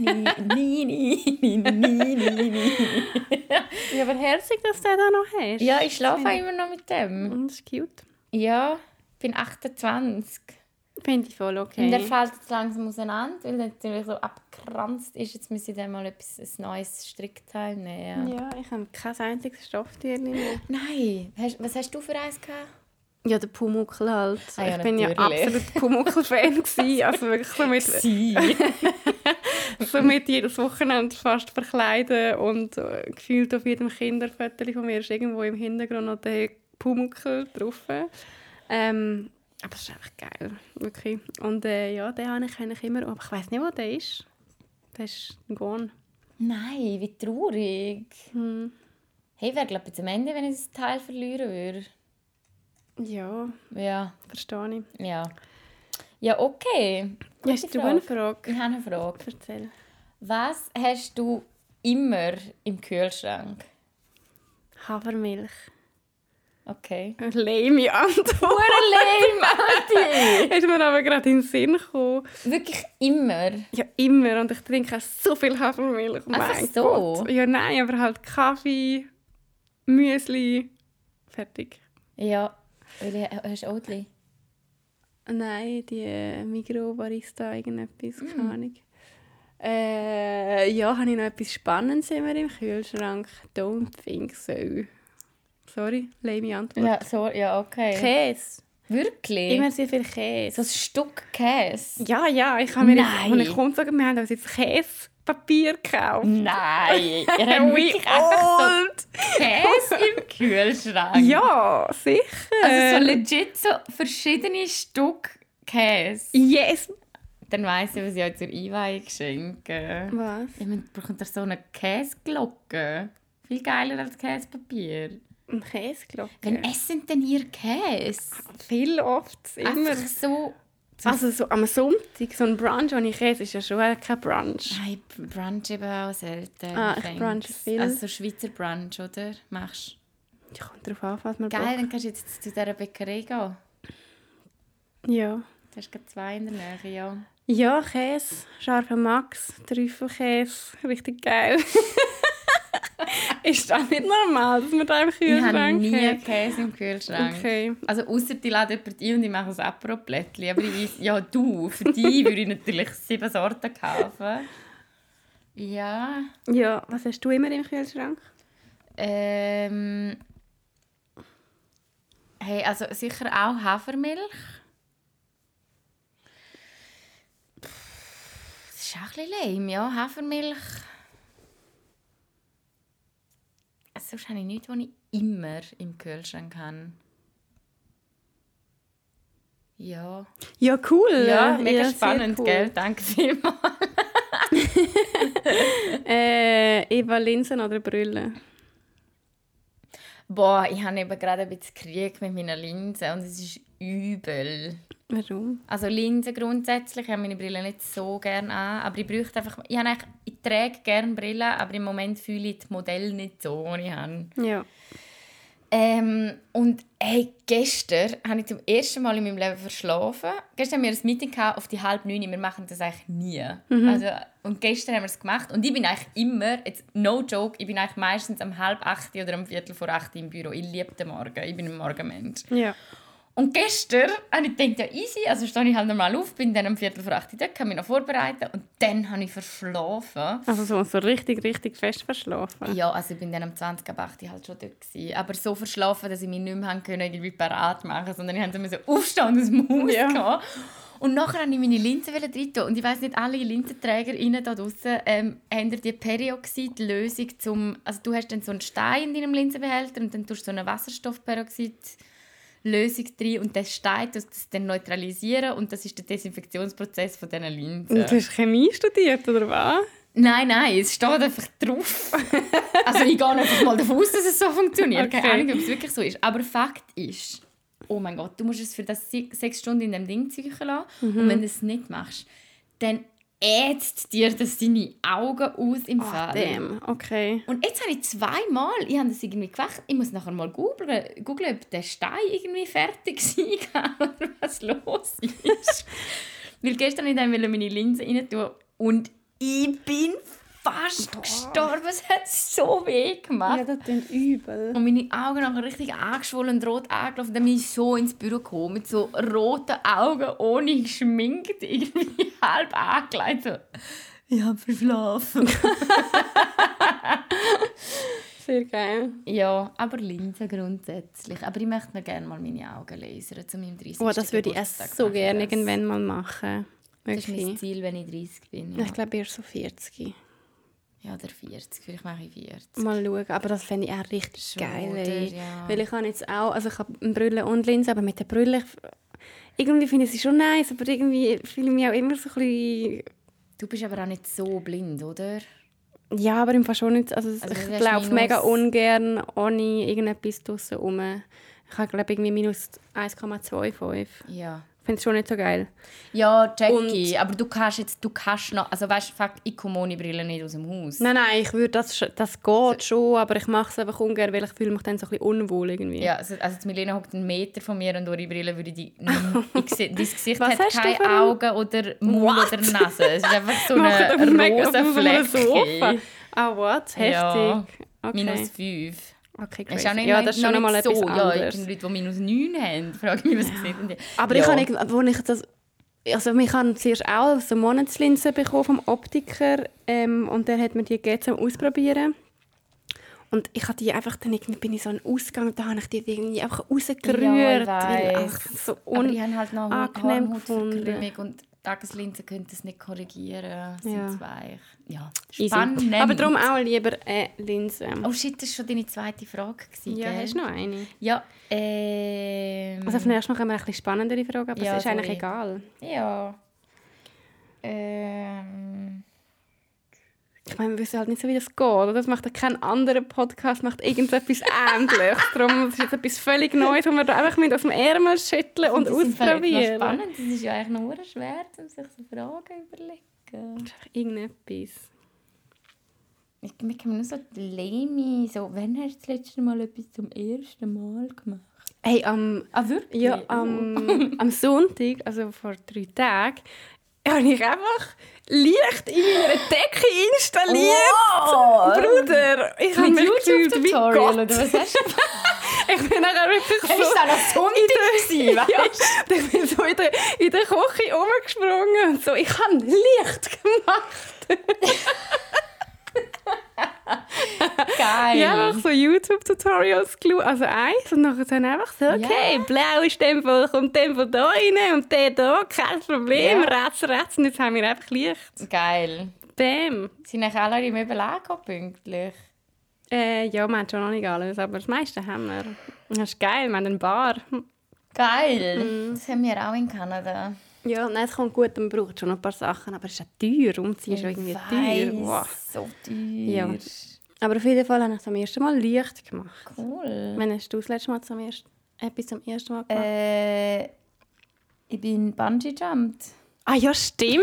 ni ni ni. Ja, aber herzig, dass du den da noch hast. Ja, ich schlafe ich immer noch mit dem. Das ist cute. Ja, ich bin achtundzwanzig. Finde ich voll okay. Und der fällt jetzt langsam auseinander, weil der natürlich so abgekranzt ist. Jetzt müssen wir mal etwas ein neues Strickteil nehmen. Ja, ich habe kein einziges Stofftier mehr. Nein, was hast du für eins gehabt? Ja, der Pumuckl halt. Ah, ja, ich bin natürlich. Ja absolut Pumuckl-Fan gsi, also wirklich so mit so mit jedes Wochenende fast verkleiden und äh, gefühlt auf jedem Kinderfoto von mir ist irgendwo im Hintergrund noch der Pumuckl drauf. Ähm, aber das ist einfach geil, wirklich. Und äh, ja, den habe ich eigentlich immer, aber ich weiss nicht, wo der ist. Der ist gone. Nein, wie traurig. Hm. Hey, wäre glaube ich am Ende, wenn ich das Teil verlieren würde. Ja, ja, verstehe ich. Ja, ja okay. Gute hast du Frage. Eine Frage? Ich habe eine Frage. Erzähl. Was hast du immer im Kühlschrank? Hafermilch. Okay. Eine lame Antwort. Eine lame Antwort. Ist mir aber gerade in den Sinn gekommen. Wirklich immer? Ja, immer. Und ich trinke auch so viel Hafermilch. Einfach mein so? Gott. Ja, nein, aber halt Kaffee, Müsli, fertig. Ja. Hast du Oatly? Nein, die äh, Migros-Barista, irgendetwas, mm. keine Ahnung. Äh, ja, habe ich noch etwas Spannendes immer im Kühlschrank? Don't think so. Sorry, lame Antwort. Ja, sorry, ja, okay. Käse. Wirklich? Immer sehr viel Käse. So ein Stück Käse? Ja, ja, ich habe mir Nein. jetzt, ich komme sagen, wir haben uns jetzt Käsepapier gekauft. Nein, ihr habt wirklich einfach so Käse im Kühlschrank. Ja, sicher. Also so legit so verschiedene Stück Käse. Yes. Dann weiss ich, was ich euch zur Einweihung schenke. Was? Ich meine, braucht ihr so eine Käseglocke? Viel geiler als Käsepapier. Eine Käseglocke? Wann essen denn ihr Käse? Viel oft. Immer. Einfach so... Also so am Sonntag, so ein Brunch ohne Käse ist ja schon kein Brunch. Nein, Brunch eben auch selten. Ah, ich brunche viel. Also so Schweizer Brunch, oder? Machst du? Ich komme darauf an, falls man Bock. Geil, dann kannst du jetzt zu dieser Bäckerei gehen. Ja. Du hast gerade zwei in der Nähe, ja. Ja, Käse, scharfer Max, Trüffelkäse, richtig geil. Ist das nicht normal, dass man da im Kühlschrank hat? Ich habe nie Käse im Kühlschrank. Okay. Also ausser die laden jemand ein und ich mache ein Aproplättchen. Aber ich weiss, ja du, für dich würde ich natürlich sieben Sorten kaufen. Ja. Ja, was hast du immer im Kühlschrank? Ähm... Hey, also sicher auch Hafermilch. Das ist auch ein bisschen lame, ja, Hafermilch. Sonst habe ich nichts, was ich immer im Kühlschrank habe. Ja. Ja, cool. Ja, mega ja, spannend, cool. Gell? Danke vielmals. äh, Eva, Linsen oder Brille? Boah, ich habe eben gerade ein bisschen Krieg mit meinen Linsen und es ist übel. Warum? Also Linsen grundsätzlich, ich habe meine Brille nicht so gerne an, aber ich bräuchte einfach, ich, habe eigentlich, ich trage gerne Brillen, aber im Moment fühle ich das Modell nicht so, was ich habe. Ja. Ähm, und hey, gestern habe ich zum ersten Mal in meinem Leben verschlafen. Gestern haben wir ein Meeting auf die halb neun, wir machen das eigentlich nie. Mhm. Also, und gestern haben wir es gemacht und ich bin eigentlich immer, jetzt no joke, ich bin eigentlich meistens am halb acht oder am viertel vor acht im Büro. Ich liebe den Morgen, ich bin ein Morgenmensch. Ja. Und gestern habe ich gedacht, ja easy, also stehe ich halt normal auf, bin dann um Viertel vor acht Uhr dort, kann mich noch vorbereiten und dann habe ich verschlafen. Also so, so richtig, richtig fest verschlafen? Ja, also ich bin dann um zwanzig ab acht Uhr halt schon dort gewesen. Aber so verschlafen, dass ich mich nicht mehr können, irgendwie parat machen konnte, sondern ich musste aufstehen und aus dem Haus gehen. Und nachher wollte ich meine Linsen rein tun. Und ich weiss nicht, alle LinsenträgerInnen da draussen ähm, haben die Peroxid, die Lösung zum... Also du hast dann so einen Stein in deinem Linsenbehälter und dann tust du so einen Wasserstoffperoxid... Lösung drin und das steigt, dass das dann neutralisieren und das ist der Desinfektionsprozess von diesen Linsen. Und du hast Chemie studiert, oder was? Nein, nein, es steht einfach drauf. Also ich gehe einfach mal davon aus, dass es so funktioniert. Okay. Keine Ahnung, ob es wirklich so ist. Aber Fakt ist, oh mein Gott, du musst es für das sechs Stunden in dem Ding ziehen lassen. Mhm. Und wenn du es nicht machst, dann ätzt dir das deine Augen aus im Fall. Damn, okay. Und jetzt habe ich zweimal, ich habe das irgendwie gewacht, ich muss nachher mal googeln, googeln, ob der Stein irgendwie fertig sein kann oder was los ist. Weil gestern ich dann meine Linse rein tun und ich bin fast Boah. gestorben. Es hat so weh gemacht. Ja, das klingt übel. Und meine Augen nachher richtig angeschwollen und rot angelaufen. Dann bin ich so ins Büro gekommen, mit so roten Augen, ohne geschminkt, irgendwie halb angelegt. So. Ich habe verschlafen. Sehr geil. Ja, aber Linsen grundsätzlich. Aber ich möchte mir gerne mal meine Augen lasern zu meinem dreißigsten. Oh, das würde ich so gerne irgendwann mal machen. Wirklich. Das ist mein Ziel, wenn ich dreißig bin. Ja. Ich glaube, eher so vierzig. Ja, der vierzig. Vielleicht mache ich vierzig. Mal schauen. Aber das fände ich auch richtig Schau, geil. Ey. Ja. Weil ich habe jetzt auch... Also ich habe eine Brille und Linse, aber mit der Brille... Ich, irgendwie finde ich sie schon nice, aber irgendwie fühle ich mich auch immer so ein bisschen... Du bist aber auch nicht so blind, oder? Ja, aber im Fall schon nicht. Also, also ich laufe mega ungern ohne irgendetwas draussen rum. Ich habe, glaube ich, irgendwie minus eins Komma fünfundzwanzig. Ja. Ich finde es schon nicht so geil. Ja, Jackie, aber du kannst jetzt, du kannst noch, also weißt du, fuck, ich komme ohne Brille nicht aus dem Haus. Nein, nein, ich würde, das, das geht schon, aber ich mache es einfach ungern, weil ich fühle mich dann so ein bisschen unwohl irgendwie. Ja, also, also Milena hockt einen Meter von mir und ohne Brille würde die, ich... Dein Gesicht hat keine Augen oder Mund oder Nase. Es ist einfach so eine rosa Flecke. Ah, what? Heftig. Ja, okay. Minus fünf. Okay, crazy. Ja, ja, das ist schon einmal so. Etwas anderes. Ja, ich Leute, die minus neun haben, frage mich, was ja. gesehen haben. Aber ja. ich habe, wo ich das, also ich habe zuerst auch so Monatslinsen bekommen vom Optiker ähm, und der hat mir die gegeben zum Ausprobieren. Und ich habe die einfach, dann bin ich so einen Ausgang, da habe ich die irgendwie einfach rausgerührt. Ja, ich weil ich so un- Aber die haben halt noch angenehm gefunden. Und Tageslinsen können das nicht korrigieren, sind ja. zu weich. Ja, spannend. Aber darum auch lieber äh, Linsen. Oh shit, das war schon deine zweite Frage. Gewesen, ja, gell? Hast du noch eine? Ja. Ähm, also auf den ersten Mal können wir eine etwas spannendere Frage, aber es ja, ist sorry. eigentlich egal. Ja. Ähm. Ich meine, wir wissen halt nicht so, wie das geht. Oder? Das macht ja kein anderer Podcast, macht irgendetwas ähnlich. Darum ist jetzt etwas völlig Neues, wo wir da einfach mit aus dem Ärmel schütteln und ausprobieren. Das ist spannend. Das ist ja eigentlich noch schwer, um sich so Fragen zu überlegen. Das ist einfach irgendetwas. Ich merke mir nur so lame, so, wann hast du das letzte Mal etwas zum ersten Mal gemacht? Hey, am, ah, wirklich? Ja, am, am Sonntag, also vor drei Tagen, habe ich einfach Licht in meiner Decke installiert. Wow. Bruder, ich habe mich gefühlt wie Gott. Oder was hast du? Ich bin nachher wirklich so... Es war auch Sonntag, weißt du? Ich bin so in der, in der Küche rumgesprungen und so, ich habe Licht gemacht. Geil. Ja, einfach so YouTube-Tutorials geschaut, also eins und nachher dann einfach so, okay, yeah. Blau ist dem von, kommt dem von da rein und der da, kein Problem, yeah. Rätz, Rätz und jetzt haben wir einfach Licht. Geil. Bäm. Sind eigentlich alle im Überlegen pünktlich? Äh, ja, wir haben schon noch nicht alles, aber das meiste haben wir. Das ist geil, wir haben eine Bar. Geil. Mhm. Das haben wir auch in Kanada. Ja, nein, es kommt gut, man braucht schon ein paar Sachen, aber es ist auch teuer, umziehen ist irgendwie teuer. Wow. So teuer. Ja. Aber auf jeden Fall habe ich es am ersten Mal Licht gemacht. Cool. Wann hast du das letzte Mal zum ersten, etwas zum ersten Mal gemacht? Äh, ich bin Bungee-Jumped. Ah ja, stimmt.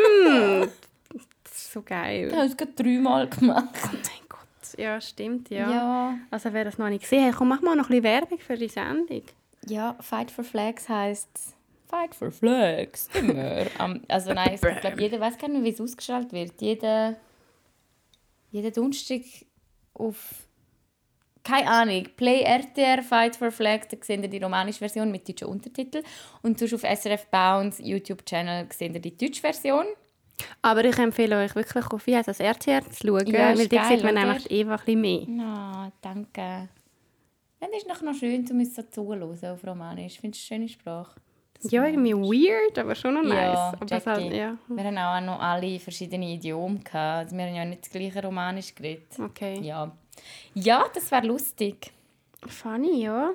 Das ist so geil. Ich habe es gerade dreimal gemacht. Oh mein Gott, ja, stimmt, ja. ja. Also wer das noch nicht gesehen hat, komm, mach mal noch ein bisschen Werbung für die Sendung. Ja, Fight for Flags heisst... Fight for Flags, immer. um, also nein, ich glaube, jeder weiß gar nicht, wie es ausgestrahlt wird. Jeder, jeder Donnerstag auf, keine Ahnung, Play R T R, Fight for Flags, da seht ihr die romanische Version mit deutschen Untertiteln. Und sonst auf S R F Bounds YouTube-Channel seht ihr die deutsche Version. Aber ich empfehle euch wirklich auf wie heißt das R T R zu schauen, ja, weil da sieht man nämlich eh etwas mehr. No, danke. Dann ist es noch schön, du musst so zuhören auf Romanisch. Findest du eine schöne Sprache? Ja, irgendwie weird, aber schon noch nice. Ja, aber halt, ja. Wir hatten auch noch alle verschiedene Idiome. Also wir haben ja nicht das gleiche Romanisch geredet. Okay. Ja, ja das wäre lustig. Funny, ja.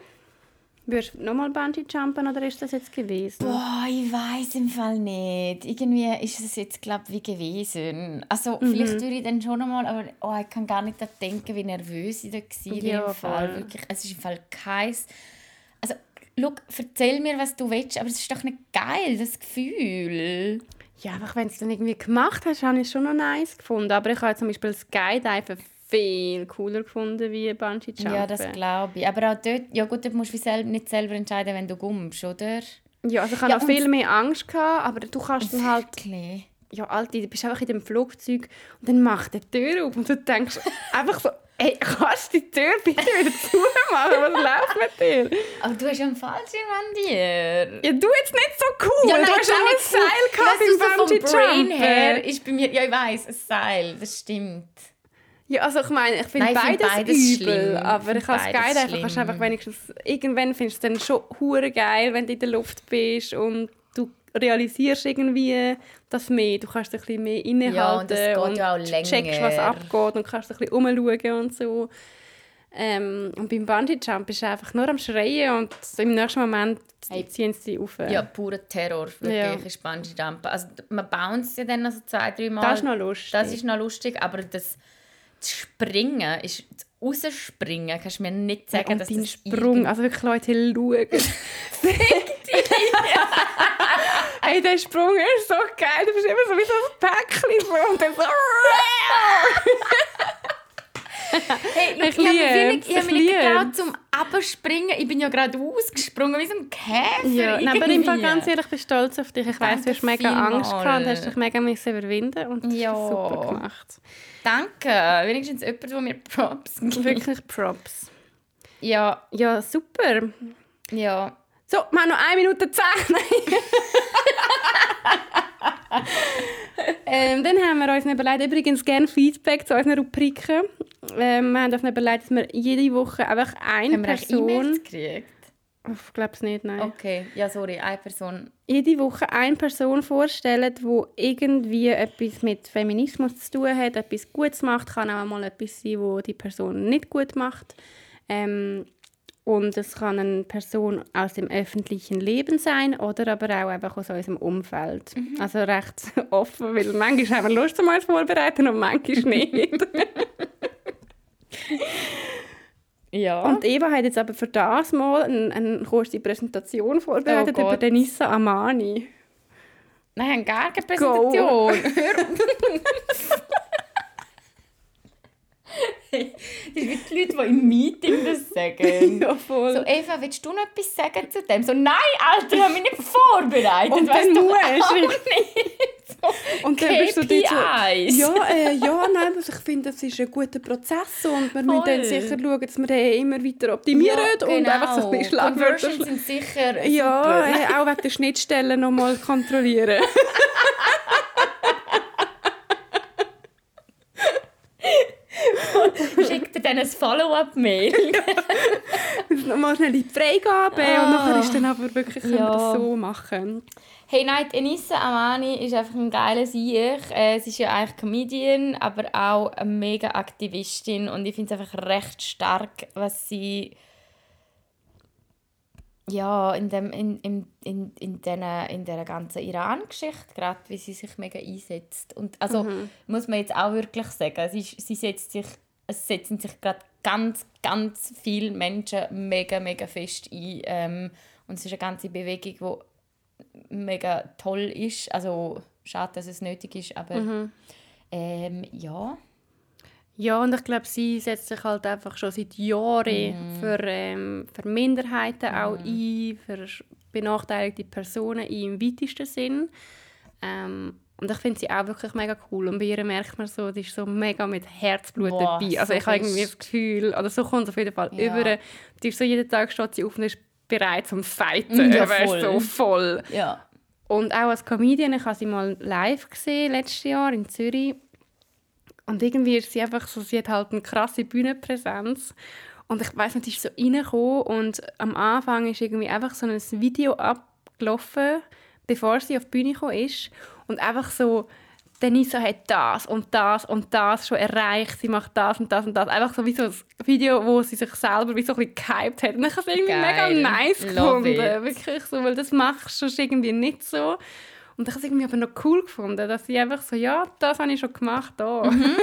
Würdest du nochmal Bungee-Jumpen oder ist das jetzt gewesen? Boah, ich weiss im Fall nicht. Irgendwie ist es jetzt, glaube ich, wie gewesen. Also mhm. vielleicht würde ich dann schon nochmal, aber oh, ich kann gar nicht daran denken, wie nervös ich da war. Ja, im Fall. Wirklich, es ist im Fall kein... Also, schau, erzähl mir, was du willst, aber es ist doch nicht geil, das Gefühl. Ja, einfach wenn du es dann irgendwie gemacht hast, habe ich es schon noch nice gefunden. Aber ich habe zum Beispiel Skydiven viel cooler gefunden wie Bungee-Jumpen. Ja, das glaube ich. Aber auch dort, ja gut, dort musst du sel- nicht selber entscheiden, wenn du gummst, oder? Ja, also ich hatte ja, auch viel mehr Angst gehabt, aber du kannst dann halt... Wirklich? Ja, Alter, du bist einfach in dem Flugzeug und dann macht die Tür auf und du denkst einfach so... Hey, kannst du die Tür bitte wieder zumachen? Was läuft mit dir? Aber du hast ja einen Fallschirm an dir. Ja, du jetzt nicht so cool. Ja, nein, du hast auch ein Seil gehabt im Bungee-Jumpen. So vom Brain her ist bei mir... Ja, ich weiss, ein Seil, das stimmt. Ja, also ich meine, ich finde beides, beides übel. Schlimm. Aber ich habe es geil. Einfach, kannst einfach wenigstens, irgendwann findest du es dann schon hure geil, wenn du in der Luft bist und du realisierst irgendwie das mehr. Du kannst ein bisschen mehr innehalten ja, und, das geht und ja auch länger. Checkst, was abgeht und kannst ein bisschen umschauen und so. Ähm, und beim Bungee-Jump bist du einfach nur am Schreien und im nächsten Moment hey. ziehen sie dich rauf. Ja, purer Terror wirklich ja. ist Bungee-Jumpen. Also man bounce ja dann also zwei, drei Mal. Das ist noch lustig. Das ist noch lustig, aber das, das Springen ist... Rausspringen, kannst du mir nicht sagen, ja, und dass dein das... Und Sprung, also wirklich Leute, schauen. Fick dich! Ey, der Sprung ist so geil, du bist immer so wie so ein Päckchen so und dann so... Hey, look, ich lieb's, ich habe mich nicht getraut zum Abspringen. Ich bin ja gerade ausgesprungen wie so ein Käfer. Ja, nein, aber im Fall ganz ehrlich, ich bin stolz auf dich. Ich weiss, du hast mega Angst gehabt und hast dich mega überwinden und das ja. hast du super gemacht. Danke. Wenigstens jemand, der mir Props gibt. Wirklich Props. Ja. Ja, super. Ja. So, wir haben noch eine Minute zehn. ähm, dann haben wir uns überlegt, übrigens gerne Feedback zu unseren Rubriken. Ähm, wir haben uns überlegt, dass wir jede Woche einfach eine haben Person... Haben wir E-Mails gekriegt? Ich glaube es nicht, nein. Okay, ja sorry, eine Person... Jede Woche eine Person vorstellen, die irgendwie etwas mit Feminismus zu tun hat, etwas Gutes macht, kann auch mal etwas sein, was die Person nicht gut macht. Ähm, Und es kann eine Person aus dem öffentlichen Leben sein oder aber auch einfach aus unserem Umfeld. Mhm. Also recht offen, weil manchmal haben wir Lust, um uns vorzubereiten und manchmal nicht. Ja. Und Eva hat jetzt aber für das mal eine, eine kurze Präsentation vorbereitet oh über Enissa Amani. Nein, gar keine Präsentation. Hey, das sind die Leute, die im Meeting das sagen. Ja, voll. So, Eva, willst du noch etwas sagen zu dem? So, nein, Alter, ich habe mich nicht vorbereitet. Und weißt dann du auch nicht. So, und dann bist du dort so, ja, äh, ja, nein, ich finde, das ist ein guter Prozess und wir voll. müssen dann sicher schauen, dass wir den immer weiter optimieren ja, genau. und einfach so ein bisschen Schlagwörter. Conversions sind sicher ja, äh, auch wegen der Schnittstellen noch mal kontrollieren. Schickt ihr dann ein Follow-up-Mail. Ja. Nochmal schnell die Freigabe ah. und nachher ist dann aber wirklich, können ja. wir das so machen. Hey, nein, Enissa Amani ist einfach ein geiler Sieg. Sie ist ja eigentlich Comedian, aber auch eine mega Aktivistin und ich finde es einfach recht stark, was sie ja in dem in in in in dieser in der ganzen Iran-Geschichte gerade, wie sie sich mega einsetzt und also mhm. muss man jetzt auch wirklich sagen, sie, sie setzt sich es setzen sich gerade ganz ganz viele Menschen mega mega fest ein ähm, und es ist eine ganze Bewegung, die mega toll ist, also schade, dass es nötig ist, aber mhm. ähm, ja Ja, und ich glaube, sie setzt sich halt einfach schon seit Jahren mm. für, ähm, für Minderheiten mm. auch ein, für benachteiligte Personen ein, im weitesten Sinn. Ähm, und ich finde sie auch wirklich mega cool. Und bei ihr merkt man so, sie ist so mega mit Herzblut Boah, dabei. Also so ich habe irgendwie das Gefühl, oder so kommt es auf jeden Fall ja. über. Die ist so, jeden Tag steht sie auf und ist bereit zum Fighten. Ja, voll. So voll. Ja. Und auch als Comedian, ich habe sie mal live gesehen, letztes Jahr in Zürich. Und irgendwie ist sie einfach so, sie hat halt eine krasse Bühnenpräsenz. Und ich weiss nicht, sie ist so reingekommen und am Anfang ist irgendwie einfach so ein Video abgelaufen, bevor sie auf die Bühne gekommen ist. Und einfach so, Enissa hat das und das und das schon erreicht, sie macht das und das und das. Einfach so wie so ein Video, wo sie sich selber wie so ein bisschen gehypt hat. Und ich habe es irgendwie Geil. mega nice Love gefunden. It. Wirklich so, weil das machst du irgendwie nicht so. Und ich habe es irgendwie aber noch cool gefunden, dass ich einfach so, ja, das habe ich schon gemacht, da. Mhm.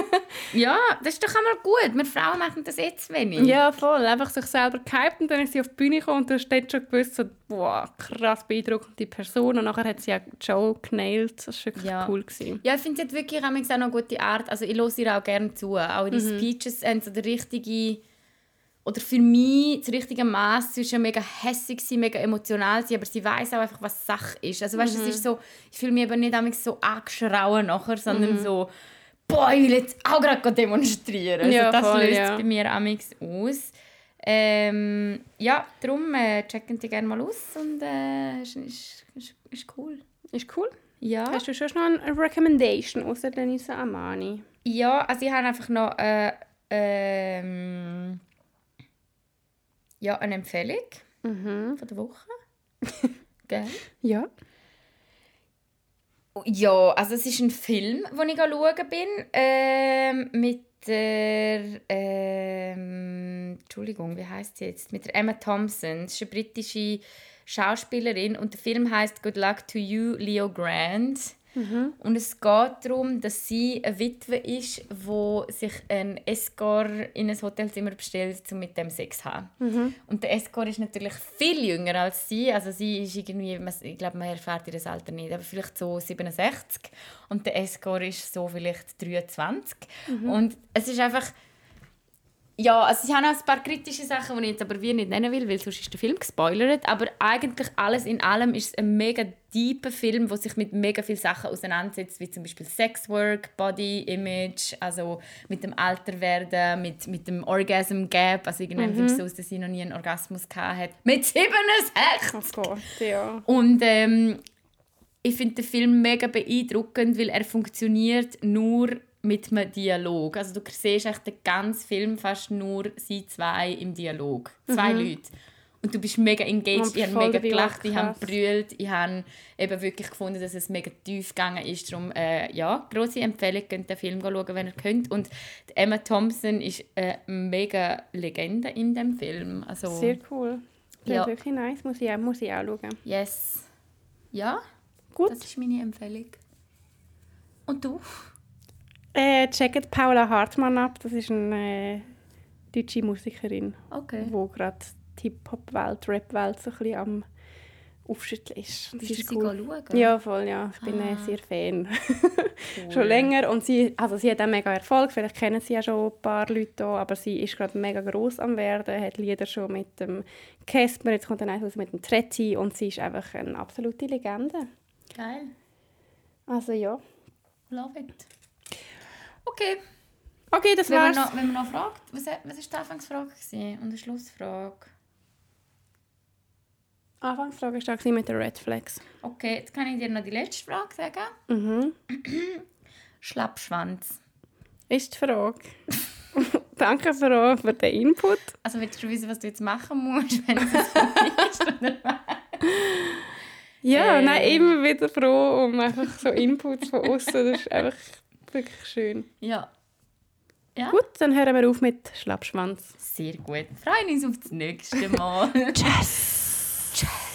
Ja, das ist doch einmal gut. Wir Frauen machen das jetzt wenig. Ja, voll. Einfach sich selber gehypt und dann ist sie auf die Bühne gekommen und dann steht schon gewusst, so, wow, krass beeindruckende Person. Und nachher hat sie auch Joe genäht. Das war wirklich ja. cool gewesen. Ja, ich finde, sie hat wirklich auch noch eine gute Art. Also ich höre ihr auch gerne zu. Auch ihre mhm. Speeches haben so die richtige... Oder für mich das richtige Maß zwischen mega hässig sein, mega emotional sein, aber sie weiss auch einfach, was Sache ist. Also weißt, mhm. es ist so, ich fühle mich aber nicht so angeschrauen nachher, sondern mhm. so, boah, ich will jetzt auch gerade demonstrieren. Ja, also das voll, löst ja. bei mir amix aus. Ähm, ja, darum äh, checken die gerne mal aus und äh, ist, ist, ist, ist cool. Ist cool? Ja. Hast du schon noch eine Recommendation ausser Enissa Amani? Ja, also ich habe einfach noch äh, ähm, ja, eine Empfehlung mhm. von der Woche. Gell? Ja. Ja, also es ist ein Film, den ich schauen bin. Ähm, mit der... Ähm, Entschuldigung, wie heisst sie jetzt? Mit der Emma Thompson. Das ist eine britische Schauspielerin. Und der Film heisst «Good Luck to You, Leo Grand». Mhm. Und es geht darum, dass sie eine Witwe ist, die sich einen Escort in ein Hotelzimmer bestellt, um mit dem Sex zu haben. Mhm. Und der Escort ist natürlich viel jünger als sie. Also sie ist irgendwie, ich glaube, man erfährt ihr das Alter nicht, aber vielleicht so siebenundsechzig. Und der Escort ist so vielleicht dreiundzwanzig. Mhm. Und es ist einfach... Ja, also sie haben auch ein paar kritische Sachen, die ich jetzt aber wie nicht nennen will, weil sonst ist der Film gespoilert. Aber eigentlich alles in allem ist es ein mega tiefer Film, der sich mit mega vielen Sachen auseinandersetzt, wie zum Beispiel Sexwork, Body, Image, also mit dem Alterwerden, mit, mit dem Orgasm-Gap. Also irgendwann mhm. ist es so, dass sie noch nie einen Orgasmus hatte. Mit siebenundsechzig! Oh Gott, ja. Und ähm, ich finde den Film mega beeindruckend, weil er funktioniert nur mit einem Dialog. Also du siehst echt den ganzen Film fast nur sie zwei im Dialog. Zwei mhm. Leute. Und du bist mega engaged, ich habe mega gelacht, ich habe gebrüllt, ich habe eben wirklich gefunden, dass es mega tief gegangen ist. Darum, äh, ja, grosse Empfehlung, könnt den Film schauen, wenn ihr könnt. Und Emma Thompson ist eine mega Legende in dem Film. Also, sehr cool. Das ja. ist wirklich nice, muss ich, muss ich auch schauen. Yes. Ja, gut. Das ist meine Empfehlung. Und du? Äh, checkt Paula Hartmann ab, das ist eine äh, deutsche Musikerin, okay. wo gerade Hip-Hop-Welt, Rap-Welt so ein bisschen am Aufschütteln ist. Bist du sie schauen? Ja, voll, ja. Ich ah. bin äh, sehr Fan. Cool. Schon länger. Und sie, also sie hat auch mega Erfolg. Vielleicht kennen sie ja schon ein paar Leute hier, aber sie ist gerade mega gross am Werden, hat Lieder schon mit dem Casper, jetzt kommt dann eins mit dem Tretti und sie ist einfach eine absolute Legende. Geil. Also ja. Love it. Okay. Okay, das war's. Wenn man noch, wenn man noch fragt, was war die Anfangsfrage und die Schlussfrage? Die Anfangsfrage war mit den Red Flags. Okay, jetzt kann ich dir noch die letzte Frage sagen. Mhm. Schlappschwanz. Ist die Frage. Danke für, für den Input. Also willst du wissen, was du jetzt machen musst, wenn es so ist? Oder was? Ja, ähm. nein, immer wieder froh um einfach so Input von außen. Das ist einfach wirklich schön. Ja. Ja. Gut, dann hören wir auf mit Schlappschwanz. Sehr gut. Freuen uns auf das nächste Mal. Tschüss. Tschüss.